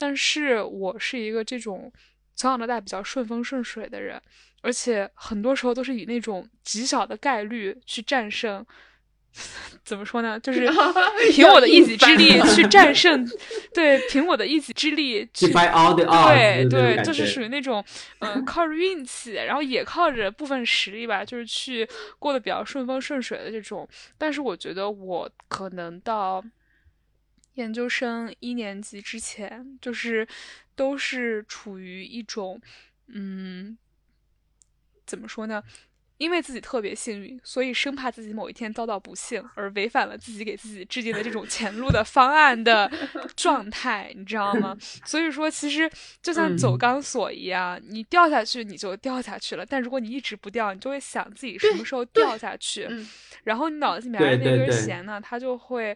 但是我是一个这种从小到大比较顺风顺水的人，而且很多时候都是以那种极小的概率去战胜，怎么说呢，就是凭我的一己之力去战胜对，凭我的一己之力去 defy all the odds， 对，就是属于那种靠着运气，然后也靠着部分实力吧，就是去过得比较顺风顺水的这种。但是我觉得我可能到研究生一年级之前，就是都是处于一种怎么说呢，因为自己特别幸运，所以生怕自己某一天遭到不幸而违反了自己给自己制定的这种前路的方案的状态你知道吗？所以说其实就像走钢索一样，你掉下去你就掉下去了，但如果你一直不掉，你就会想自己什么时候掉下去，然后你脑子里面的那根弦呢，它就会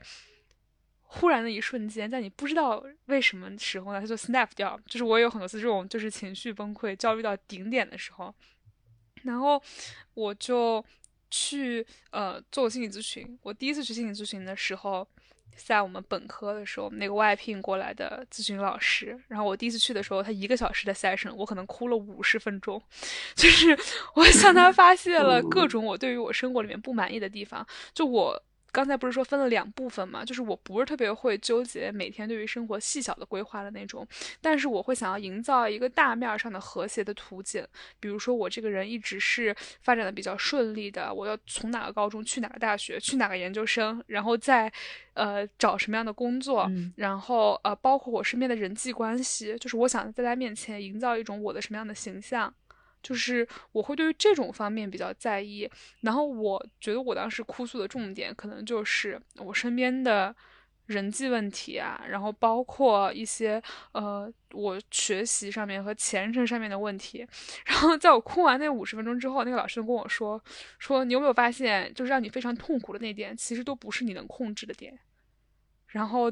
忽然的一瞬间在你不知道为什么时候呢，它就 snap 掉。就是我有很多次这种就是情绪崩溃焦虑到顶点的时候，然后我就去做心理咨询。我第一次去心理咨询的时候在我们本科的时候，那个外聘过来的咨询老师，然后我第一次去的时候他1个小时的 session， 我可能哭了50分钟，就是我向他发泄了各种我对于我生活里面不满意的地方。就我刚才不是说分了两部分嘛，就是我不是特别会纠结每天对于生活细小的规划的那种，但是我会想要营造一个大面上的和谐的图景。比如说我这个人一直是发展的比较顺利的，我要从哪个高中去哪个大学去哪个研究生，然后再找什么样的工作，然后包括我身边的人际关系，就是我想在他面前营造一种我的什么样的形象，就是我会对于这种方面比较在意。然后我觉得我当时哭诉的重点可能就是我身边的人际问题啊，然后包括一些我学习上面和前程上面的问题。然后在我哭完那50分钟之后，那个老师跟我说你有没有发现，就是让你非常痛苦的那点其实都不是你能控制的点，然后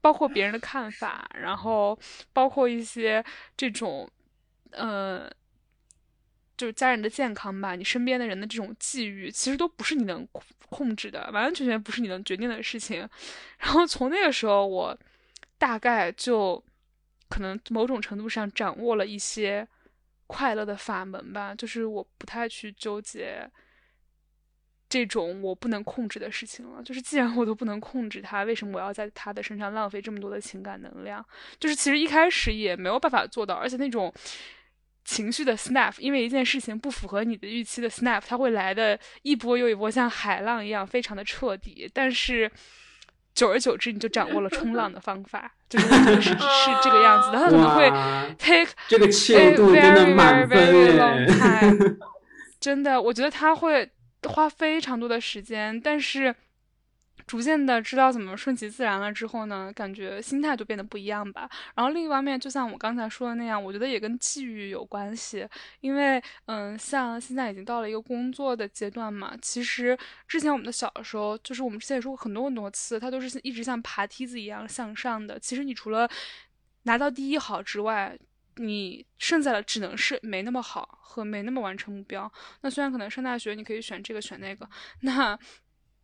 包括别人的看法，然后包括一些这种就是家人的健康吧，你身边的人的这种际遇其实都不是你能控制的，完完全全不是你能决定的事情。然后从那个时候我大概就可能某种程度上掌握了一些快乐的法门吧，就是我不太去纠结这种我不能控制的事情了。就是既然我都不能控制它，为什么我要在它的身上浪费这么多的情感能量？就是其实一开始也没有办法做到，而且那种情绪的 snap， 因为一件事情不符合你的预期的 snap， 它会来的一波又一波，像海浪一样非常的彻底。但是久而久之你就掌握了冲浪的方法，就是这个样子的。它可能会 take 这个切度真的满分，真的我觉得它会花非常多的时间。但是逐渐的知道怎么顺其自然了之后呢，感觉心态就变得不一样吧。然后另一方面就像我刚才说的那样，我觉得也跟际遇有关系。因为像现在已经到了一个工作的阶段嘛，其实之前我们的小的时候，就是我们之前也说过很多很多次，它都是一直像爬梯子一样向上的。其实你除了拿到第一好之外，你剩下的只能是没那么好和没那么完成目标。那虽然可能上大学你可以选这个选那个，那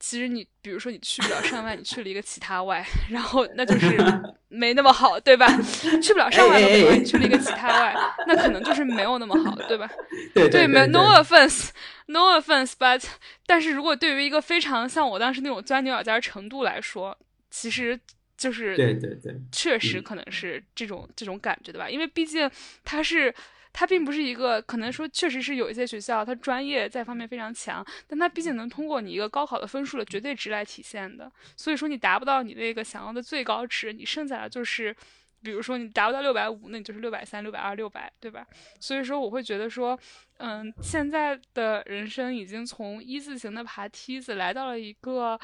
其实你比如说你去不了上外，你去了一个其他外，然后那就是没那么好，对吧？去不了上外，你去了一个其他外，那可能就是没有那么好，对吧？对，没 no offense， no offense but 但是如果对于一个非常像我当时那种钻牛角尖程度来说，其实就是对对对，确实可能是这种感觉的吧，因为毕竟它并不是一个，可能说确实是有一些学校它专业在方面非常强，但它毕竟能通过你一个高考的分数的绝对值来体现的，所以说你达不到你那个想要的最高值，你剩下的就是比如说你达不到650，那你就是630、620、600，对吧？所以说我会觉得说，现在的人生已经从一字形的爬梯子来到了一个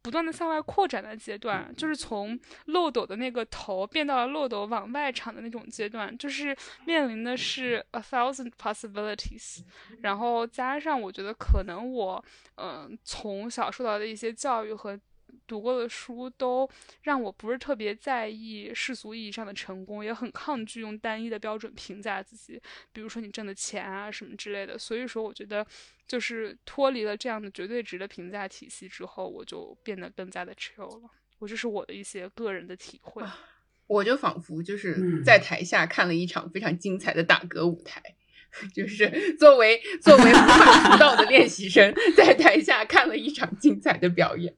不断的向外扩展的阶段，就是从漏斗的那个头变到了漏斗往外敞的那种阶段，就是面临的是 1,000 possibilities。然后加上我觉得可能我从小受到的一些教育和读过的书都让我不是特别在意世俗意义上的成功，也很抗拒用单一的标准评价自己，比如说你挣的钱啊什么之类的。所以说我觉得就是脱离了这样的绝对值的评价体系之后，我就变得更加的 chill 了。我就是我的一些个人的体会，我就仿佛就是在台下看了一场非常精彩的打歌舞台，就是作为无法出道的练习生在台下看了一场精彩的表演。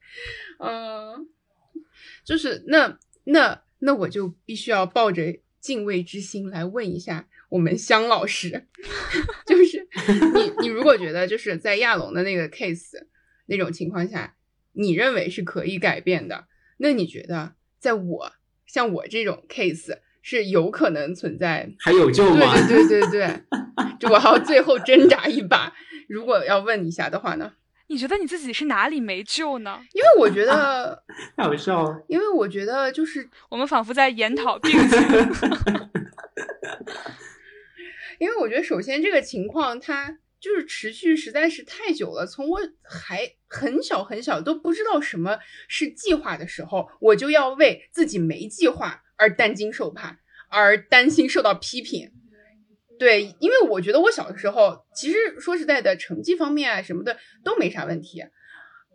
就是那我就必须要抱着敬畏之心来问一下我们香老师，就是你如果觉得就是在亚龙的那个 case 那种情况下你认为是可以改变的，那你觉得在像我这种 case是有可能存在还有救吗？对对对对对，我还要最后挣扎一把。如果要问一下的话呢，你觉得你自己是哪里没救呢？因为我觉得太好笑了，因为我觉得就是我们仿佛在研讨病情因为我觉得首先这个情况它就是持续实在是太久了，从我还很小很小都不知道什么是计划的时候，我就要为自己没计划而担惊受怕，而担心受到批评。对，因为我觉得我小的时候其实说实在的成绩方面啊什么的都没啥问题，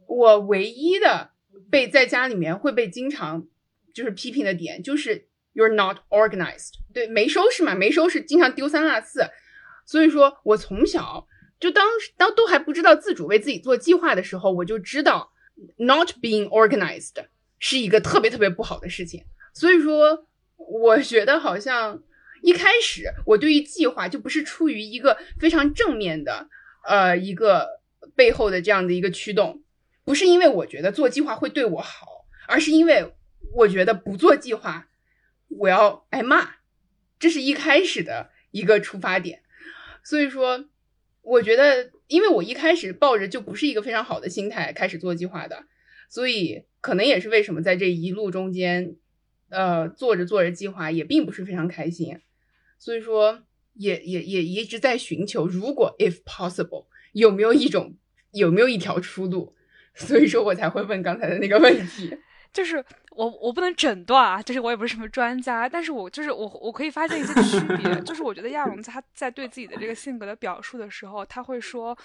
我唯一的被在家里面会被经常就是批评的点就是 you're not organized， 对，没收拾嘛，没收拾经常丢三落四。所以说我从小就当都还不知道自主为自己做计划的时候，我就知道 not being organized 是一个特别特别不好的事情。所以说我觉得好像一开始我对于计划就不是出于一个非常正面的一个背后的这样的一个驱动，不是因为我觉得做计划会对我好，而是因为我觉得不做计划我要挨骂，这是一开始的一个出发点。所以说我觉得因为我一开始抱着就不是一个非常好的心态开始做计划的，所以可能也是为什么在这一路中间做着计划也并不是非常开心。所以说也一直在寻求如果 if possible 有没有一条出路。所以说我才会问刚才的那个问题。就是我不能诊断啊，就是我也不是什么专家，但是我就是我可以发现一些区别就是我觉得亚龙他在对自己的这个性格的表述的时候，他会说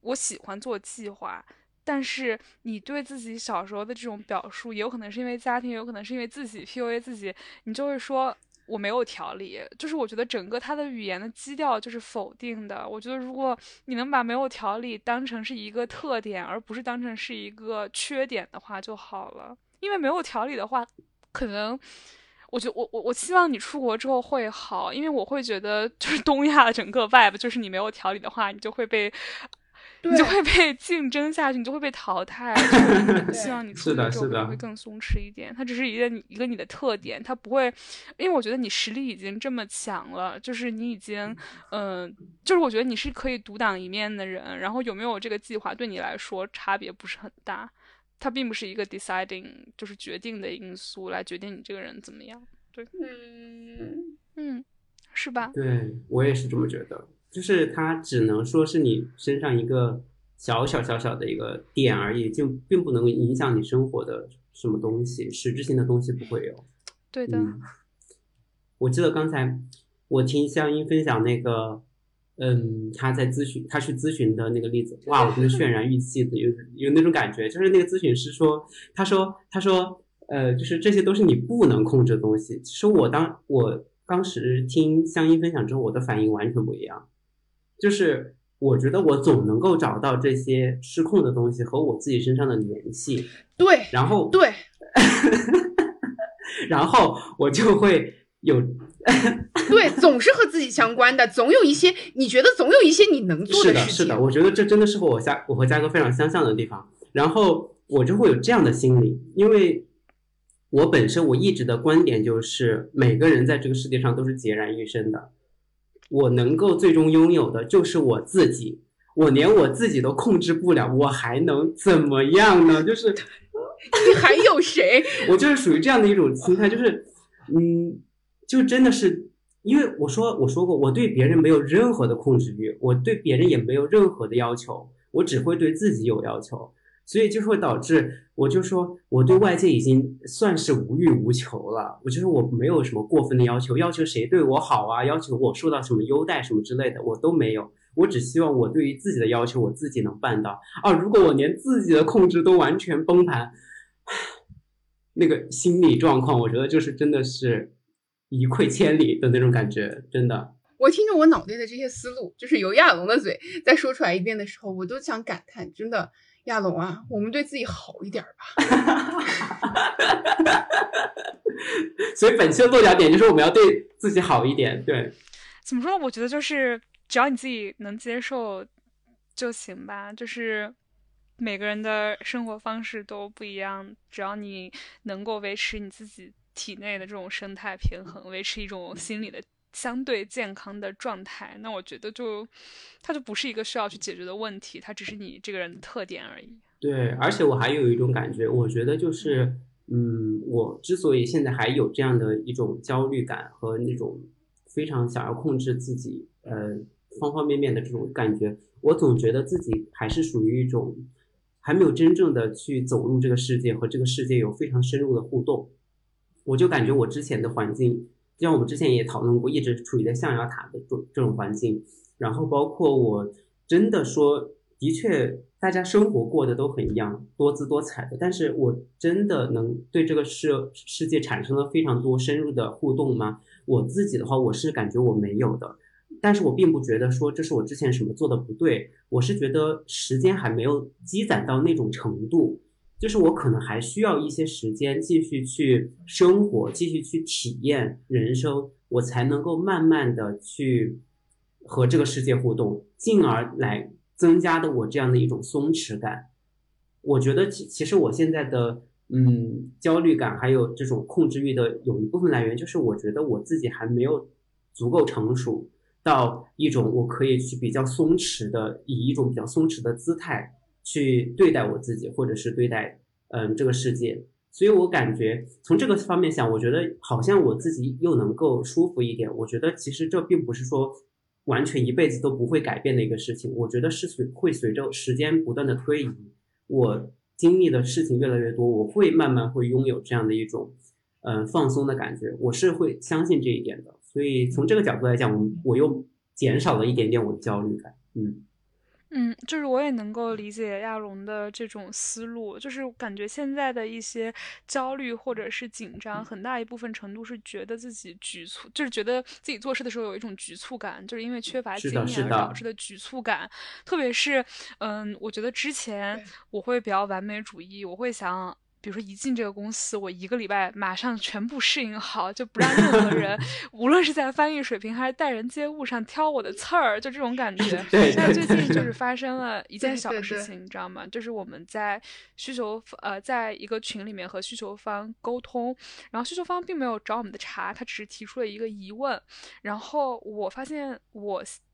我喜欢做计划，但是你对自己小时候的这种表述也有可能是因为家庭，也有可能是因为自己 PUA 自己，你就会说我没有条理。就是我觉得整个他的语言的基调就是否定的。我觉得如果你能把没有条理当成是一个特点而不是当成是一个缺点的话就好了，因为没有条理的话可能我觉得我希望你出国之后会好，因为我会觉得就是东亚整个 vibe 就是你没有条理的话你就会被竞争下去，你就会被淘汰希望你出去之后会更松弛一点，它只是一个你的特点，它不会，因为我觉得你实力已经这么强了，就是你已经就是我觉得你是可以独当一面的人，然后有没有这个计划对你来说差别不是很大，它并不是一个 deciding 就是决定的因素来决定你这个人怎么样。对，嗯，是吧？对，我也是这么觉得，就是它只能说是你身上一个小的一个点而已，就并不能影响你生活的什么东西，实质性的东西不会有。对的。我记得刚才我听香音分享那个他去咨询的那个例子，哇，我真的渲然欲泣的有那种感觉，就是那个咨询师说，他说就是这些都是你不能控制的东西。其实我当时听香音分享之后，我的反应完全不一样。就是我觉得我总能够找到这些失控的东西和我自己身上的联系。对，然后对，然后我就会有对，总是和自己相关的，总有一些你觉得总有一些你能做的事情。是的，是的，我觉得这真的是我和嘉哥非常相像的地方。然后我就会有这样的心理，因为我本身我一直的观点就是，每个人在这个世界上都是孑然一身的。我能够最终拥有的就是我自己，我连我自己都控制不了，我还能怎么样呢？就是你还有谁？我就是属于这样的一种心态，就是就真的是，因为我说过，我对别人没有任何的控制欲，我对别人也没有任何的要求，我只会对自己有要求，所以就会导致我就说我对外界已经算是无欲无求了，我就是我没有什么过分的要求，要求谁对我好啊，要求我受到什么优待什么之类的我都没有，我只希望我对于自己的要求我自己能办到啊！如果我连自己的控制都完全崩盘，那个心理状况我觉得就是真的是一溃千里的那种感觉，真的。我听着我脑袋的这些思路，就是由亚龙的嘴再说出来一遍的时候，我都想感叹，真的亚龙啊，我们对自己好一点吧。所以本期的落脚点就是我们要对自己好一点。对，怎么说？我觉得就是只要你自己能接受就行吧。就是每个人的生活方式都不一样，只要你能够维持你自己体内的这种生态平衡，维持一种心理的相对健康的状态，那我觉得就它就不是一个需要去解决的问题，它只是你这个人的特点而已。对，而且我还有一种感觉，我觉得就是我之所以现在还有这样的一种焦虑感和那种非常想要控制自己方方面面的这种感觉，我总觉得自己还是属于一种还没有真正的去走入这个世界和这个世界有非常深入的互动。我就感觉我之前的环境，就像我们之前也讨论过，一直处于在象牙塔的这种环境，然后包括我真的说的确大家生活过的都很一样，多姿多彩的，但是我真的能对这个世界产生了非常多深入的互动吗？我自己的话我是感觉我没有的，但是我并不觉得说这是我之前什么做的不对，我是觉得时间还没有积攒到那种程度，就是我可能还需要一些时间继续去生活，继续去体验人生，我才能够慢慢的去和这个世界互动，进而来增加的我这样的一种松弛感。我觉得其实我现在的焦虑感还有这种控制欲的有一部分来源，就是我觉得我自己还没有足够成熟到一种我可以去比较松弛的，以一种比较松弛的姿态去对待我自己，或者是对待这个世界，所以我感觉从这个方面想，我觉得好像我自己又能够舒服一点。我觉得其实这并不是说完全一辈子都不会改变的一个事情，我觉得是会随着时间不断的推移，我经历的事情越来越多，我会慢慢会拥有这样的一种放松的感觉，我是会相信这一点的。所以从这个角度来讲，我又减少了一点点我的焦虑感。就是我也能够理解亚龙的这种思路，就是感觉现在的一些焦虑或者是紧张，很大一部分程度是觉得自己局促，就是觉得自己做事的时候有一种局促感，就是因为缺乏经验而导致的局促感。特别是我觉得之前我会比较完美主义，我会想比如说一进这个公司，我一个礼拜马上全部适应好，就不让任何人无论是在翻译水平还是待人接物上挑我的刺儿，就这种感觉。但最近就是发生了一件小事情，你知道吗？就是我们在在一个群里面和需求方沟通，然后需求方并没有找我们的茬，他只是提出了一个疑问，然后我发现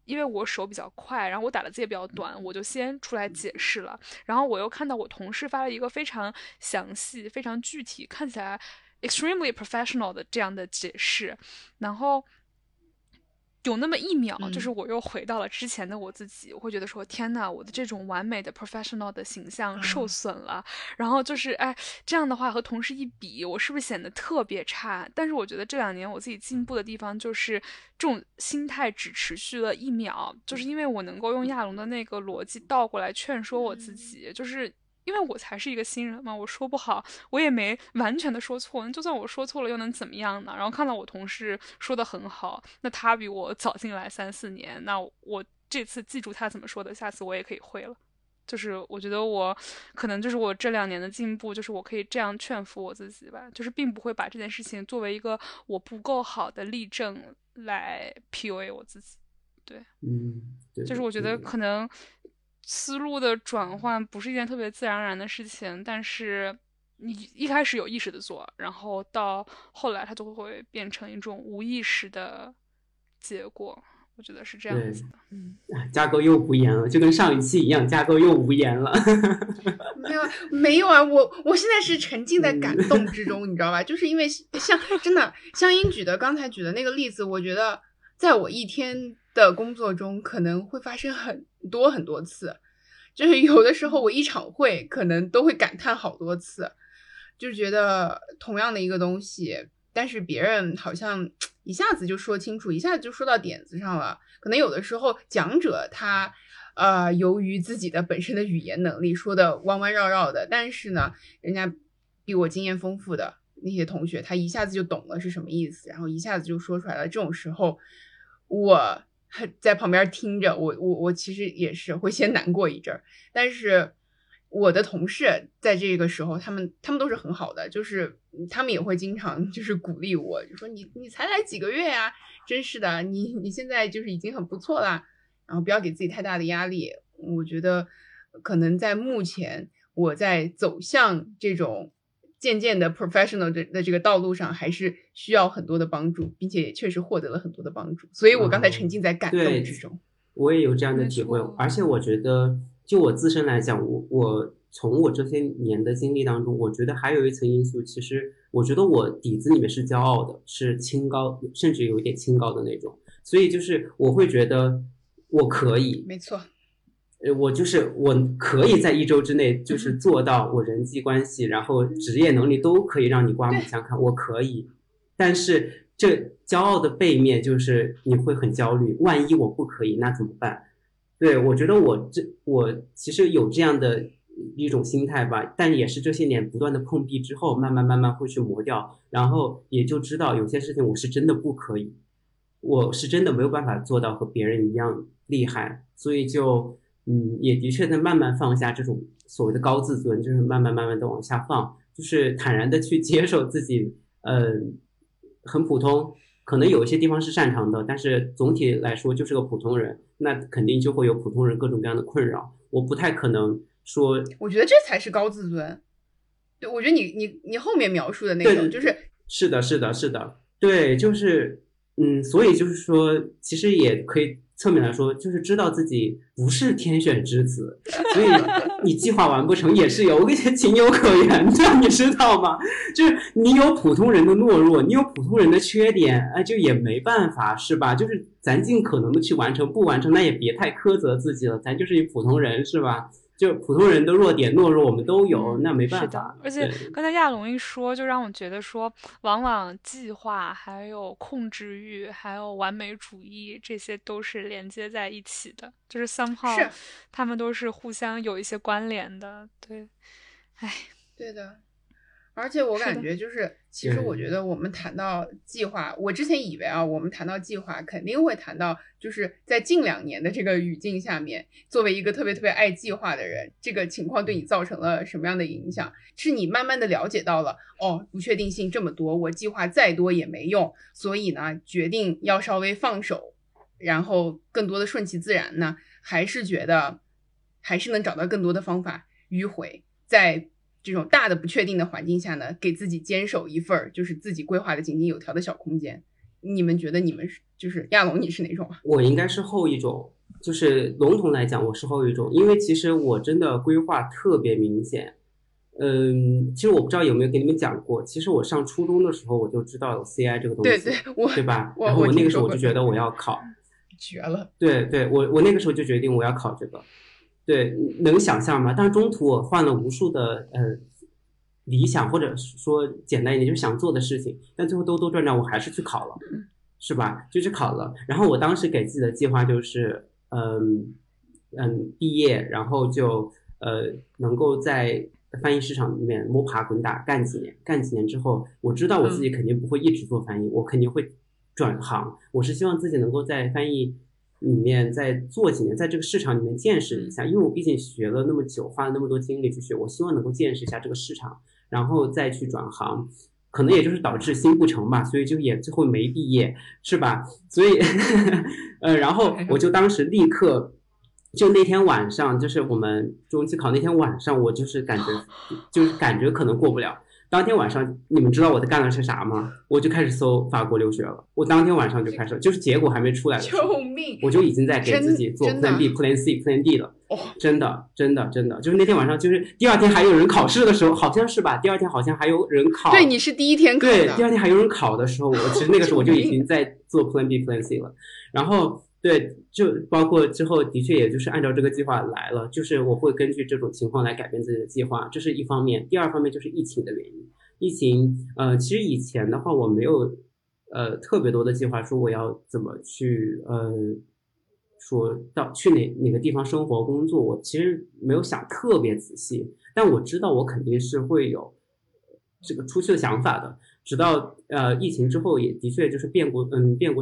因为我手比较快，然后我打的字也比较短，我就先出来解释了。然后我又看到我同事发了一个非常详细、非常具体，看起来 extremely professional 的这样的解释，然后有那么一秒，就是我又回到了之前的我自己，我会觉得说天哪，我的这种完美的 professional 的形象受损了，然后就是这样的话和同事一比，我是不是显得特别差？但是我觉得这2年我自己进步的地方就是这种心态只持续了1秒，就是因为我能够用亚龙的那个逻辑倒过来劝说我自己，就是因为我才是一个新人嘛，我说不好，我也没完全的说错，就算我说错了又能怎么样呢？然后看到我同事说的很好，那他比我早进来3-4年，那我这次记住他怎么说的，下次我也可以会了。就是我觉得我可能就是我这2年的进步，就是我可以这样劝服我自己吧，就是并不会把这件事情作为一个我不够好的例证来 PUA 我自己。对，对，就是我觉得可能思路的转换不是一件特别自然而然的事情，但是你一开始有意识的做，然后到后来它就会变成一种无意识的结果。我觉得是这样子的，架构又无言了，就跟上一期一样，架构又无言了。没有啊，我现在是沉浸在感动之中，你知道吧？就是因为真的像英举的刚才举的那个例子，我觉得在我一天的工作中可能会发生很多次，就是有的时候我一场会可能都会感叹好多次，就是觉得同样的一个东西。但是别人好像一下子就说清楚，一下子就说到点子上了。可能有的时候讲者他由于自己的本身的语言能力说的弯弯绕绕的，但是呢人家比我经验丰富的那些同学他一下子就懂了是什么意思，然后一下子就说出来了。这种时候我在旁边听着，我其实也是会先难过一阵儿，但是我的同事在这个时候他们都是很好的，就是他们也会经常就是鼓励我，就说你才来几个月呀，真是的，你现在就是已经很不错啦，然后不要给自己太大的压力。我觉得可能在目前我在走向这种渐渐的 professional 的这个道路上还是需要很多的帮助，并且也确实获得了很多的帮助，所以我刚才沉浸在感动之中。我也有这样的体会，而且我觉得就我自身来讲，我从我这些年的经历当中，我觉得还有一层因素，其实我觉得我底子里面是骄傲的，是清高，甚至有一点清高的那种，所以就是我会觉得我可以，没错，我可以在1周之内就是做到我人际关系，然后职业能力都可以让你刮目相看，我可以。但是这骄傲的背面就是你会很焦虑，万一我不可以，那怎么办？对，我觉得我其实有这样的一种心态吧，但也是这些年不断的碰壁之后，慢慢会去磨掉，然后也就知道有些事情我是真的不可以，我是真的没有办法做到和别人一样厉害，所以就也的确在慢慢放下这种所谓的高自尊，就是慢慢的往下放，就是坦然的去接受自己，很普通。可能有一些地方是擅长的，但是总体来说就是个普通人，那肯定就会有普通人各种各样的困扰。我不太可能说，我觉得这才是高自尊。对，我觉得你后面描述的那种就是是的，对，就是所以就是说，其实也可以侧面来说，就是知道自己不是天选之子，所以你计划完不成也是有情有可原的，你知道吗？就是你有普通人的懦弱，你有普通人的缺点，就也没办法，是吧？就是咱尽可能的去完成，不完成那也别太苛责自己了，咱就是一普通人，是吧？就普通人的弱点懦弱我们都有，那没办法。而且刚才亚龙一说，就让我觉得说，往往计划还有控制欲还有完美主义，这些都是连接在一起的，就是somehow他们都是互相有一些关联的。对，哎，对的。而且我感觉就是其实我觉得我们谈到计划，我之前以为啊，我们谈到计划肯定会谈到就是在近2年的这个语境下面，作为一个特别特别爱计划的人，这个情况对你造成了什么样的影响，是你慢慢的了解到了，哦，不确定性这么多，我计划再多也没用，所以呢决定要稍微放手，然后更多的顺其自然呢，还是觉得还是能找到更多的方法迂回，在这种大的不确定的环境下呢，给自己坚守一份就是自己规划的井井有条的小空间。你们觉得你们就是亚龙你是哪种啊？我应该是后一种，就是笼统来讲我是后一种，因为其实我真的规划特别明显。其实我不知道有没有给你们讲过，其实我上初中的时候我就知道有 CI 这个东西，对吧？然后我那个时候我就觉得我要考，绝了。对，我那个时候就决定我要考这个。对，能想象吗？但是中途我换了无数的理想，或者说简单一点就是想做的事情，但最后兜兜转转我还是去考了，是吧？就去考了。然后我当时给自己的计划就是毕业然后就能够在翻译市场里面摸爬滚打干几年之后，我知道我自己肯定不会一直做翻译，我肯定会转行，我是希望自己能够在翻译里面再做几年，在这个市场里面见识一下，因为我毕竟学了那么久，花了那么多精力去学，我希望能够见识一下这个市场，然后再去转行，可能也就是导致心不成吧，所以就也最后没毕业，是吧？所以然后我就当时立刻就那天晚上，就是我们中期考那天晚上，我就是感觉可能过不了。当天晚上你们知道我在干了些啥吗？我就开始搜法国留学了，我当天晚上就开始，就是结果还没出来的时候，救命，我就已经在给自己做 plan B plan C plan D 了、哦、真的就是那天晚上，就是第二天还有人考试的时候，好像是吧，第二天好像还有人考，对，你是第一天考的，对，第二天还有人考的时候，我其实那个时候我就已经在做 plan B plan C 了，然后对，就包括之后的确也就是按照这个计划来了，就是我会根据这种情况来改变自己的计划，这是一方面。第二方面就是疫情的原因，疫情其实以前的话我没有特别多的计划说我要怎么去说到去哪个地方生活工作，我其实没有想特别仔细，但我知道我肯定是会有这个出去的想法的。直到疫情之后，也的确就是变故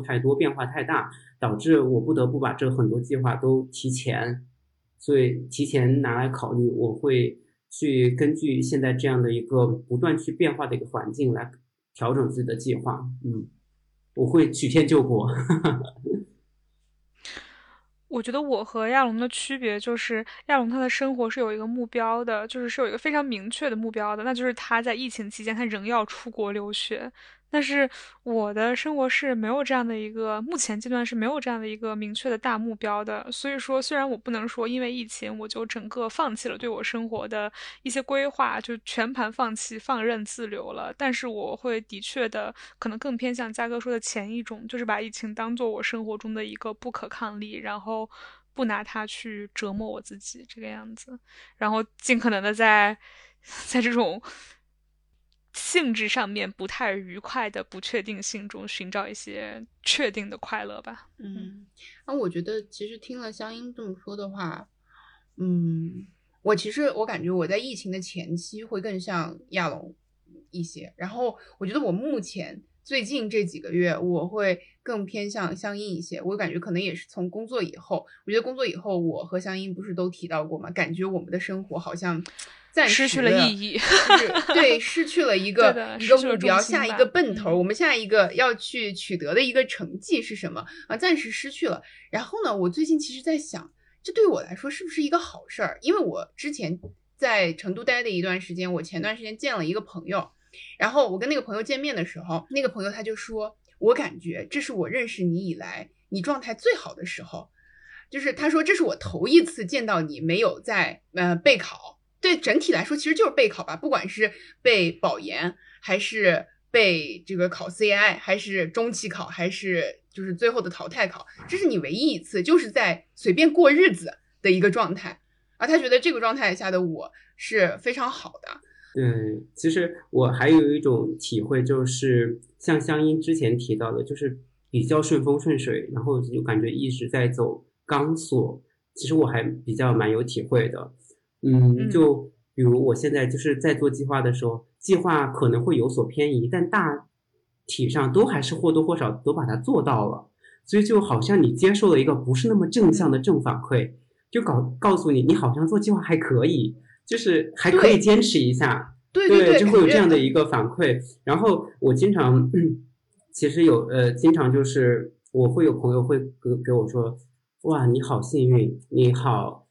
太多，变化太大，导致我不得不把这很多计划都提前，所以提前拿来考虑，我会去根据现在这样的一个不断去变化的一个环境来调整自己的计划。嗯，我会曲线救国。我觉得我和亚龙的区别就是，亚龙他的生活是有一个目标的，就是是有一个非常明确的目标的，那就是他在疫情期间他仍要出国留学。但是我的生活是没有这样的一个，目前阶段是没有这样的一个明确的大目标的。所以说，虽然我不能说因为疫情我就整个放弃了对我生活的一些规划，就全盘放弃放任自流了，但是我会的确的可能更偏向嘉哥说的前一种，就是把疫情当作我生活中的一个不可抗力，然后不拿它去折磨我自己这个样子，然后尽可能的在这种性质上面不太愉快的不确定性中寻找一些确定的快乐吧。嗯，那我觉得其实听了湘音这么说的话，嗯，我感觉我在疫情的前期会更像亚龙一些，然后我觉得我目前最近这几个月我会更偏向湘音一些，我感觉可能也是从工作以后，我觉得工作以后我和湘音不是都提到过吗？感觉我们的生活好像暂时失去了意义，对，失去了一个目标，下一个奔头，我们下一个要去取得的一个成绩是什么啊？暂时失去了。然后呢，我最近其实在想，这对我来说是不是一个好事儿？因为我之前在成都待的一段时间，我前段时间见了一个朋友。然后我跟那个朋友见面的时候，那个朋友他就说，我感觉这是我认识你以来你状态最好的时候，就是他说这是我头一次见到你没有在备考，对，整体来说其实就是备考吧，不管是被保研还是被这个考 CI 还是中期考还是就是最后的淘汰考，这是你唯一一次就是在随便过日子的一个状态，而他觉得这个状态下的我是非常好的。嗯，其实我还有一种体会，就是像湘音之前提到的，就是比较顺风顺水，然后就感觉一直在走钢索，其实我还比较蛮有体会的。嗯，就比如我现在就是在做计划的时候，计划可能会有所偏移，但大体上都还是或多或少都把它做到了，所以就好像你接受了一个不是那么正向的正反馈，就告诉你好像做计划还可以，就是还可以坚持一下，对，就会有这样的一个反馈。然后我经常其实有经常就是我会有朋友会给我说，哇，你好幸运，你好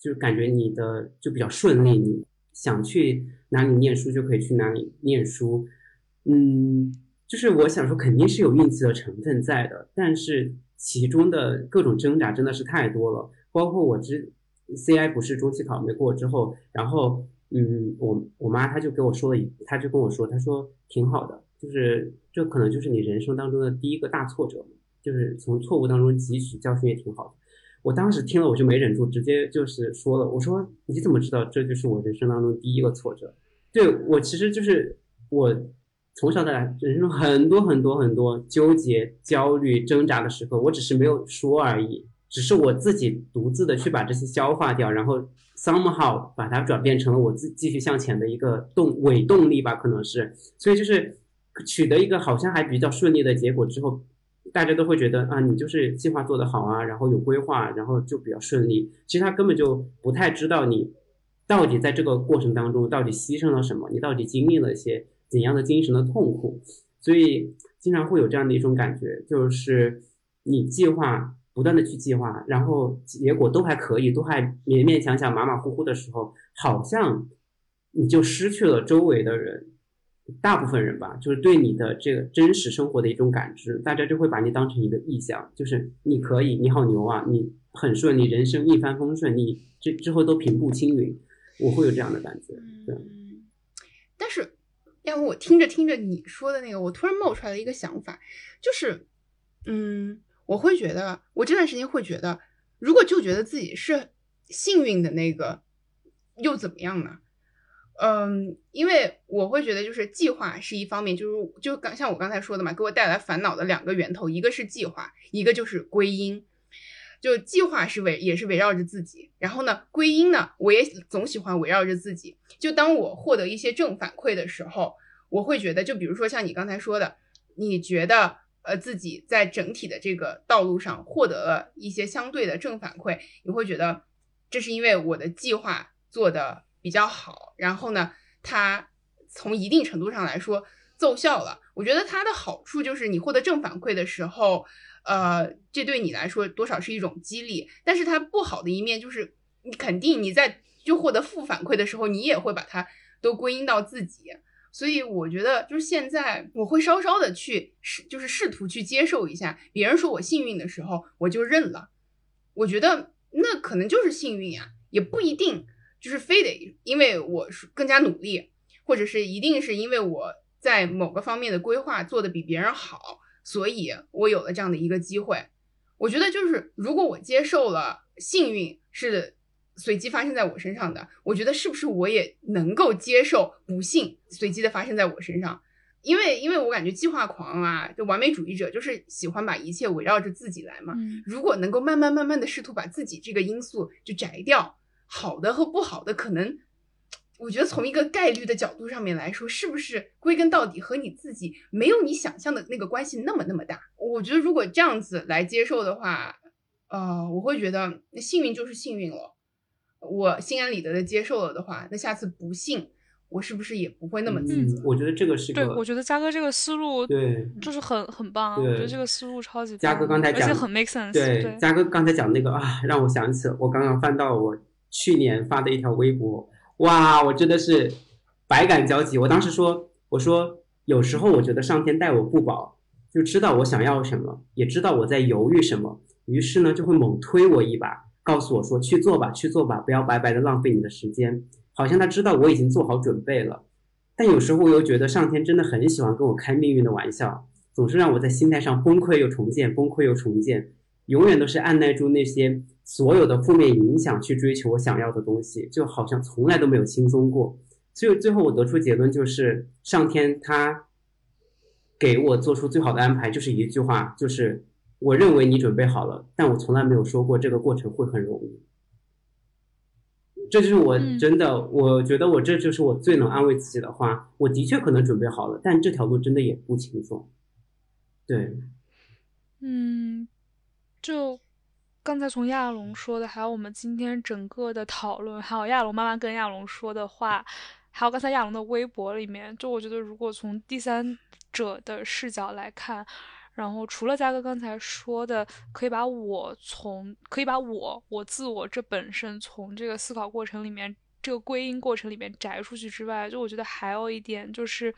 就感觉你的就比较顺利，你想去哪里念书就可以去哪里念书。嗯，就是我想说肯定是有运气的成分在的，但是其中的各种挣扎真的是太多了，包括我CI 不是中期考没过之后，然后我妈她就跟我说了，她就跟我说，她说挺好的，就是这可能就是你人生当中的第一个大挫折，就是从错误当中汲取教训也挺好的。我当时听了我就没忍住，直接就是说了，我说你怎么知道这就是我人生当中第一个挫折？对，我其实就是我从小到大人生很多很多很多纠结、焦虑、挣扎的时刻，我只是没有说而已。只是我自己独自的去把这些消化掉，然后 somehow 把它转变成了我自己继续向前的一个伪动力吧，可能是。所以就是取得一个好像还比较顺利的结果之后，大家都会觉得啊，你就是计划做得好啊，然后有规划，然后就比较顺利。其实他根本就不太知道你到底在这个过程当中到底牺牲了什么，你到底经历了一些怎样的精神的痛苦。所以经常会有这样的一种感觉，就是你计划不断的去计划，然后结果都还可以，都还勉勉强强马马虎虎的时候，好像你就失去了周围的人，大部分人吧，就是对你的这个真实生活的一种感知，大家就会把你当成一个意象，就是你可以，你好牛啊，你很顺利，人生一帆风顺，你之后都平步青云，我会有这样的感觉。对，但是要不我听着听着你说的那个，我突然冒出来了一个想法，就是我会觉得我这段时间会觉得，如果就觉得自己是幸运的那个又怎么样呢？因为我会觉得就是计划是一方面，就像我刚才说的嘛，给我带来烦恼的两个源头，一个是计划，一个就是归因。就计划是也是围绕着自己，然后呢归因呢，我也总喜欢围绕着自己。就当我获得一些正反馈的时候，我会觉得，就比如说像你刚才说的，你觉得自己在整体的这个道路上获得了一些相对的正反馈，你会觉得这是因为我的计划做的比较好，然后呢它从一定程度上来说奏效了。我觉得它的好处就是你获得正反馈的时候，这对你来说多少是一种激励，但是它不好的一面就是你肯定你在就获得负反馈的时候，你也会把它都归因到自己。所以我觉得就是现在我会稍稍的去就是试图去接受一下别人说我幸运的时候，我就认了，我觉得那可能就是幸运呀，也不一定就是非得因为我更加努力，或者是一定是因为我在某个方面的规划做得比别人好，所以我有了这样的一个机会。我觉得就是如果我接受了幸运是随机发生在我身上的，我觉得是不是我也能够接受不幸随机的发生在我身上。因为我感觉计划狂啊，就完美主义者，就是喜欢把一切围绕着自己来嘛。如果能够慢慢的试图把自己这个因素就摘掉，好的和不好的可能，我觉得从一个概率的角度上面来说，是不是归根到底和你自己没有你想象的那个关系那么大。我觉得如果这样子来接受的话，我会觉得幸运就是幸运了，我心安理得的接受了的话，那下次不幸我是不是也不会那么自责。我觉得这个是个，对，我觉得嘉哥这个思路对，就是很棒。我觉得这个思路超级棒，嘉哥刚才讲而且很 make sense。 对，嘉哥刚才讲那个啊，让我想起我刚刚翻到我去年发的一条微博，哇，我真的是百感交集。我当时说，我说有时候我觉得上天待我不薄，就知道我想要什么，也知道我在犹豫什么，于是呢就会猛推我一把，告诉我说去做吧，不要白白的浪费你的时间。好像他知道我已经做好准备了，但有时候我又觉得上天真的很喜欢跟我开命运的玩笑，总是让我在心态上崩溃又重建，永远都是按耐住那些所有的负面影响去追求我想要的东西，就好像从来都没有轻松过。所以最后我得出结论，就是上天他给我做出最好的安排就是一句话，就是我认为你准备好了，但我从来没有说过这个过程会很容易。这就是我真的，我觉得我这就是我最能安慰自己的话，我的确可能准备好了，但这条路真的也不轻松。对，就刚才从亚龙说的，还有我们今天整个的讨论，还有亚龙妈妈跟亚龙说的话，还有刚才亚龙的微博里面，就我觉得如果从第三者的视角来看，然后除了嘉哥刚才说的可以把我自我这本身从这个思考过程里面，这个归因过程里面摘出去之外，就我觉得还有一点，就是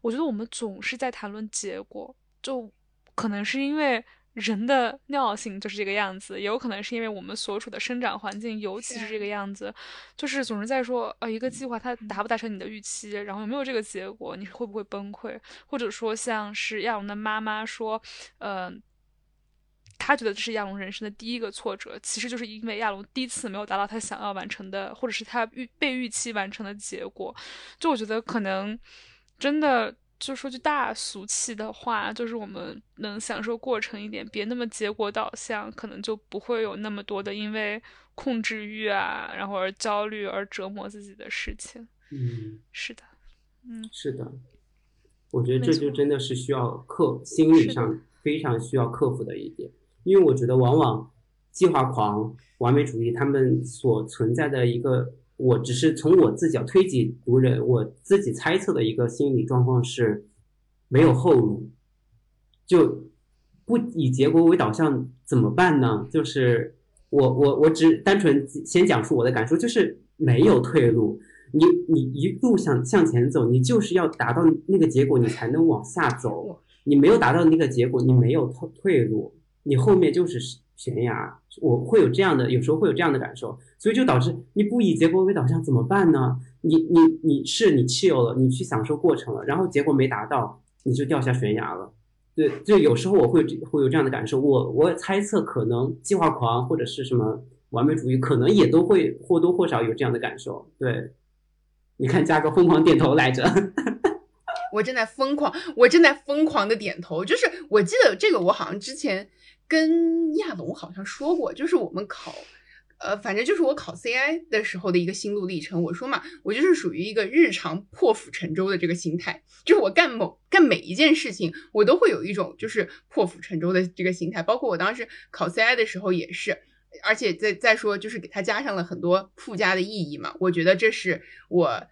我觉得我们总是在谈论结果，就可能是因为人的尿性就是这个样子，也有可能是因为我们所处的生长环境尤其是这个样子，就是总是在说一个计划它达不达成你的预期，然后有没有这个结果，你会不会崩溃，或者说像是亚龙的妈妈说他觉得这是亚龙人生的第一个挫折，其实就是因为亚龙第一次没有达到他想要完成的，或者是他被预期完成的结果。就我觉得可能真的就说句大俗气的话，就是我们能享受过程一点，别那么结果导向，可能就不会有那么多的因为控制欲啊，然后而焦虑而折磨自己的事情。是的，我觉得这就真的是需要心理上非常需要克服的一点，因为我觉得往往计划狂、完美主义他们所存在的一个，我只是从我自己推己及人，我自己猜测的一个心理状况是没有后路，就不以结果为导向怎么办呢？就是我只单纯先讲述我的感受，就是没有退路，你一路想向前走，你就是要达到那个结果，你才能往下走。你没有达到那个结果，你没有退路，你后面就是悬崖。我会有这样的，有时候会有这样的感受，所以就导致你不以结果为导向怎么办呢？你 chill 了，你去享受过程了，然后结果没达到，你就掉下悬崖了。对，就有时候我会有这样的感受。我猜测可能计划狂或者是什么完美主义，可能也都会或多或少有这样的感受。对，你看嘉哥疯狂点头来着。我正在疯狂的点头。就是我记得这个，我好像之前跟亚龙好像说过，就是我们考反正就是我考 CI 的时候的一个心路历程。我说嘛，我就是属于一个日常破釜沉舟的这个心态，就是我干每一件事情，我都会有一种就是破釜沉舟的这个心态。包括我当时考 CI 的时候也是，而且再说就是给它加上了很多附加的意义嘛。我觉得这是我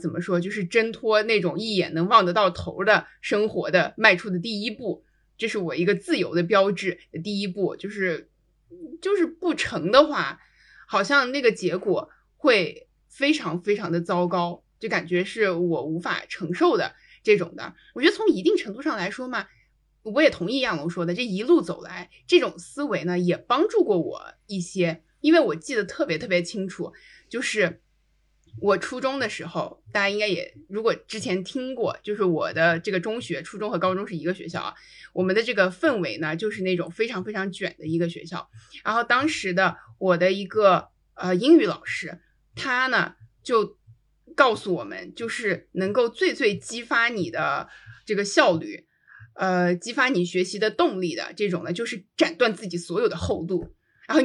怎么说，就是挣脱那种一眼能望得到头的生活的迈出的第一步，这是我一个自由的标志的第一步。就是不成的话，好像那个结果会非常非常的糟糕，就感觉是我无法承受的这种的。我觉得从一定程度上来说嘛，我也同意亚龙说的，这一路走来这种思维呢也帮助过我一些。因为我记得特别特别清楚，就是我初中的时候，大家应该也如果之前听过，就是我的这个中学、初中和高中是一个学校啊。我们的这个氛围呢，就是那种非常非常卷的一个学校。然后当时的我的一个英语老师，他呢就告诉我们，就是能够最激发你的这个效率，激发你学习的动力的这种呢，就是斩断自己所有的后路。然后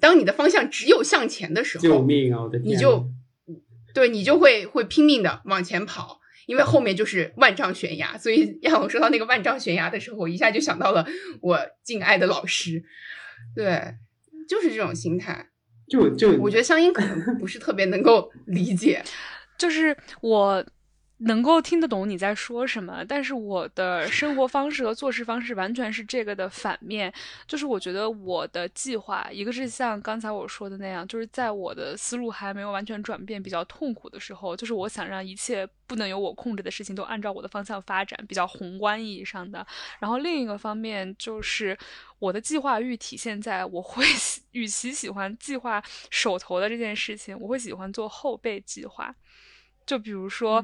当你的方向只有向前的时候，救命啊！我的天，你就会拼命的往前跑，因为后面就是万丈悬崖。所以亚龙说到那个万丈悬崖的时候，我一下就想到了我敬爱的老师。对，就是这种心态。就我觉得湘音可能不是特别能够理解，就是我能够听得懂你在说什么，但是我的生活方式和做事方式完全是这个的反面。就是我觉得我的计划，一个是像刚才我说的那样，就是在我的思路还没有完全转变比较痛苦的时候，就是我想让一切不能由我控制的事情都按照我的方向发展，比较宏观意义上的。然后另一个方面就是我的计划欲体现在，我会与其喜欢计划手头的这件事情，我会喜欢做后备计划。就比如说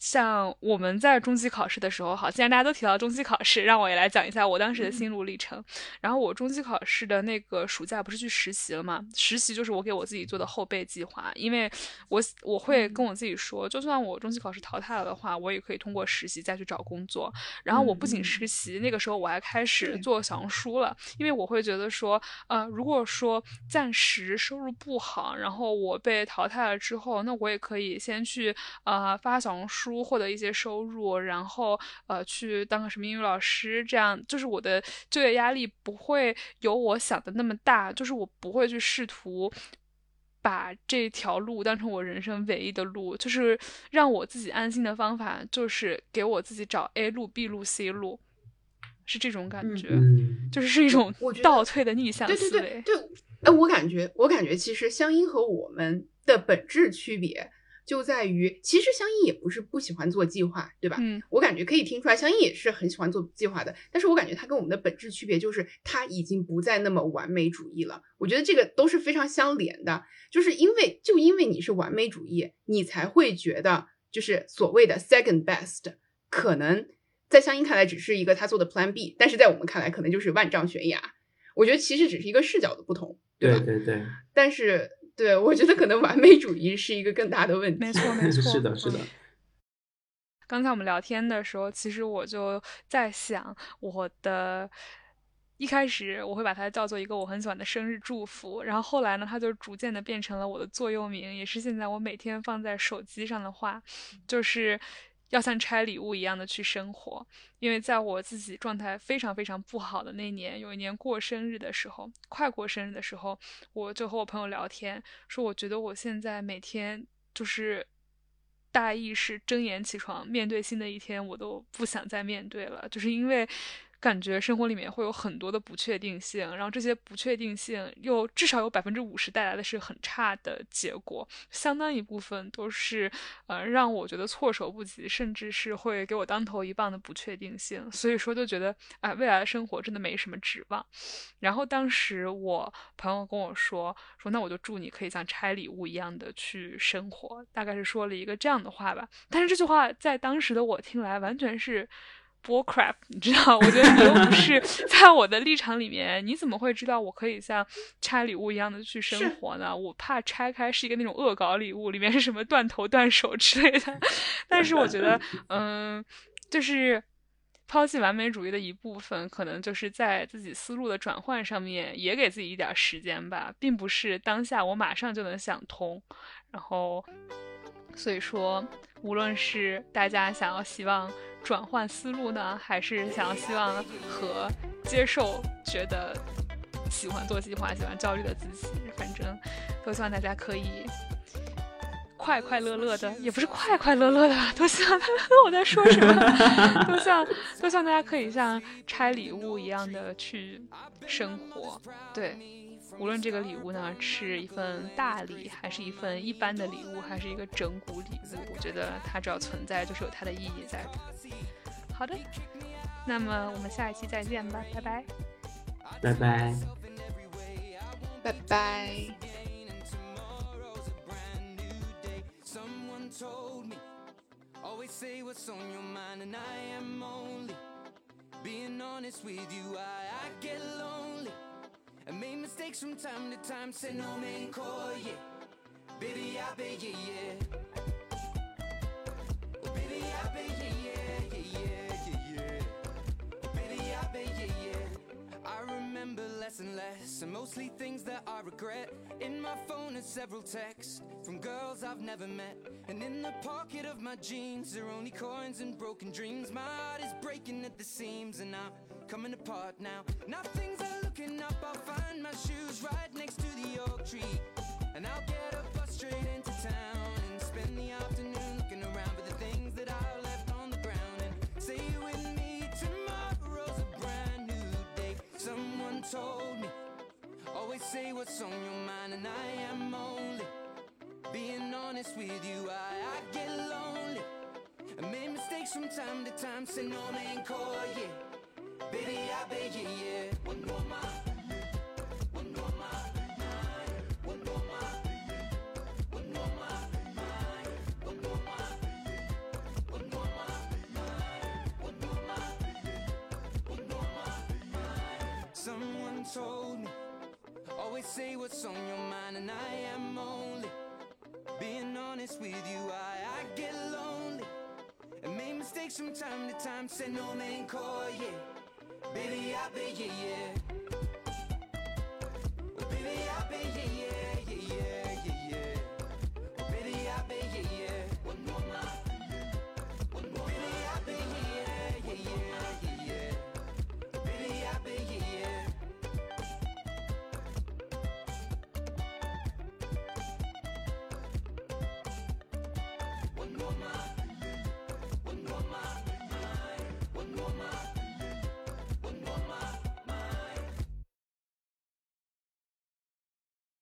像我们在中期考试的时候，好，既然大家都提到中期考试，让我也来讲一下我当时的心路历程。然后我中期考试的那个暑假不是去实习了嘛？实习就是我给我自己做的后备计划，因为我会跟我自己说，就算我中期考试淘汰了的话，我也可以通过实习再去找工作。然后我不仅实习，那个时候我还开始做小红书了，因为我会觉得说，如果说暂时收入不好，然后我被淘汰了之后，那我也可以先去发小红书，获得一些收入，然后去当个什么英语老师，这样就是我的就业压力不会有我想的那么大，就是我不会去试图把这条路当成我人生唯一的路。就是让我自己安心的方法就是给我自己找 A 路 B 路 C 路，是这种感觉。就是一种倒退的逆向思维。对，我感觉其实湘音和我们的本质区别就在于，其实湘音也不是不喜欢做计划，对吧？我感觉可以听出来，湘音也是很喜欢做计划的。但是我感觉他跟我们的本质区别就是，他已经不再那么完美主义了。我觉得这个都是非常相连的，就是因为你是完美主义，你才会觉得就是所谓的 second best， 可能在湘音看来只是一个他做的 plan B， 但是在我们看来可能就是万丈悬崖。我觉得其实只是一个视角的不同，对吧？对。但是。对，我觉得可能完美主义是一个更大的问题。没错。是的。刚才我们聊天的时候，其实我就在想，我的一开始我会把它叫做一个我很喜欢的生日祝福，然后后来呢，它就逐渐的变成了我的座右铭，也是现在我每天放在手机上的话，就是要像拆礼物一样的去生活。因为在我自己状态非常非常不好的那年，有一年过生日的时候，快过生日的时候，我就和我朋友聊天，说我觉得我现在每天就是大意是睁眼起床面对新的一天，我都不想再面对了，就是因为感觉生活里面会有很多的不确定性，然后这些不确定性又至少有 50% 带来的是很差的结果，相当一部分都是让我觉得措手不及，甚至是会给我当头一棒的不确定性。所以说就觉得未来的生活真的没什么指望。然后当时我朋友跟我说那我就祝你可以像拆礼物一样的去生活，大概是说了一个这样的话吧。但是这句话在当时的我听来完全是bullcrap， 你知道，我觉得你又不是在我的立场里面，你怎么会知道我可以像拆礼物一样的去生活呢？我怕拆开是一个那种恶搞礼物，里面是什么断头断手之类的。但是我觉得，就是抛弃完美主义的一部分，可能就是在自己思路的转换上面，也给自己一点时间吧，并不是当下我马上就能想通。然后，所以说，无论是大家想要希望转换思路呢，还是想要希望和接受觉得喜欢做计划、喜欢焦虑的自己，反正都希望大家可以快快乐乐的，也不是快快乐乐的，都像我在说什么，都像大家可以像拆礼物一样的去生活。对，无论这个礼物呢是一份大礼，还是一份一般的礼物，还是一个整蛊礼物，我觉得它只要存在就是有它的意义在的。好的，那么我们下一期再见吧，拜拜拜拜拜拜。I made mistakes from time to time, said no man call, yeah. Baby, I bet, yeah, yeah. Oh, baby, I bet, yeah, yeah, yeah, yeah, yeah, yeah. Oh, baby, I bet, yeah, yeah. I remember less and less, and mostly things that I regret. In my phone are several texts from girls I've never met. And in the pocket of my jeans are only coins and broken dreams. My heart is breaking at the seams, and I'm coming apart now. Nothing's up, I'll find my shoes right next to the oak tree, and I'll get a bus straight into town and spend the afternoon looking around for the things that I left on the ground. And say with me, tomorrow's a brand new day. Someone told me, always say what's on your mind, and I am only being honest with you. I get lonely. I made mistakes from time to time, say no man call, yeah. Baby, I bet, yeah, yeah. One more mile, one more mile, one more mile, one more mile, one more mile, one more mile, one more mile, one more mile. Someone told me, always say what's on your mind, and I am only being honest with you. I get lonely. I made mistakes from time to time, said no man call, yeah. Baby, I bet, yeah, yeah.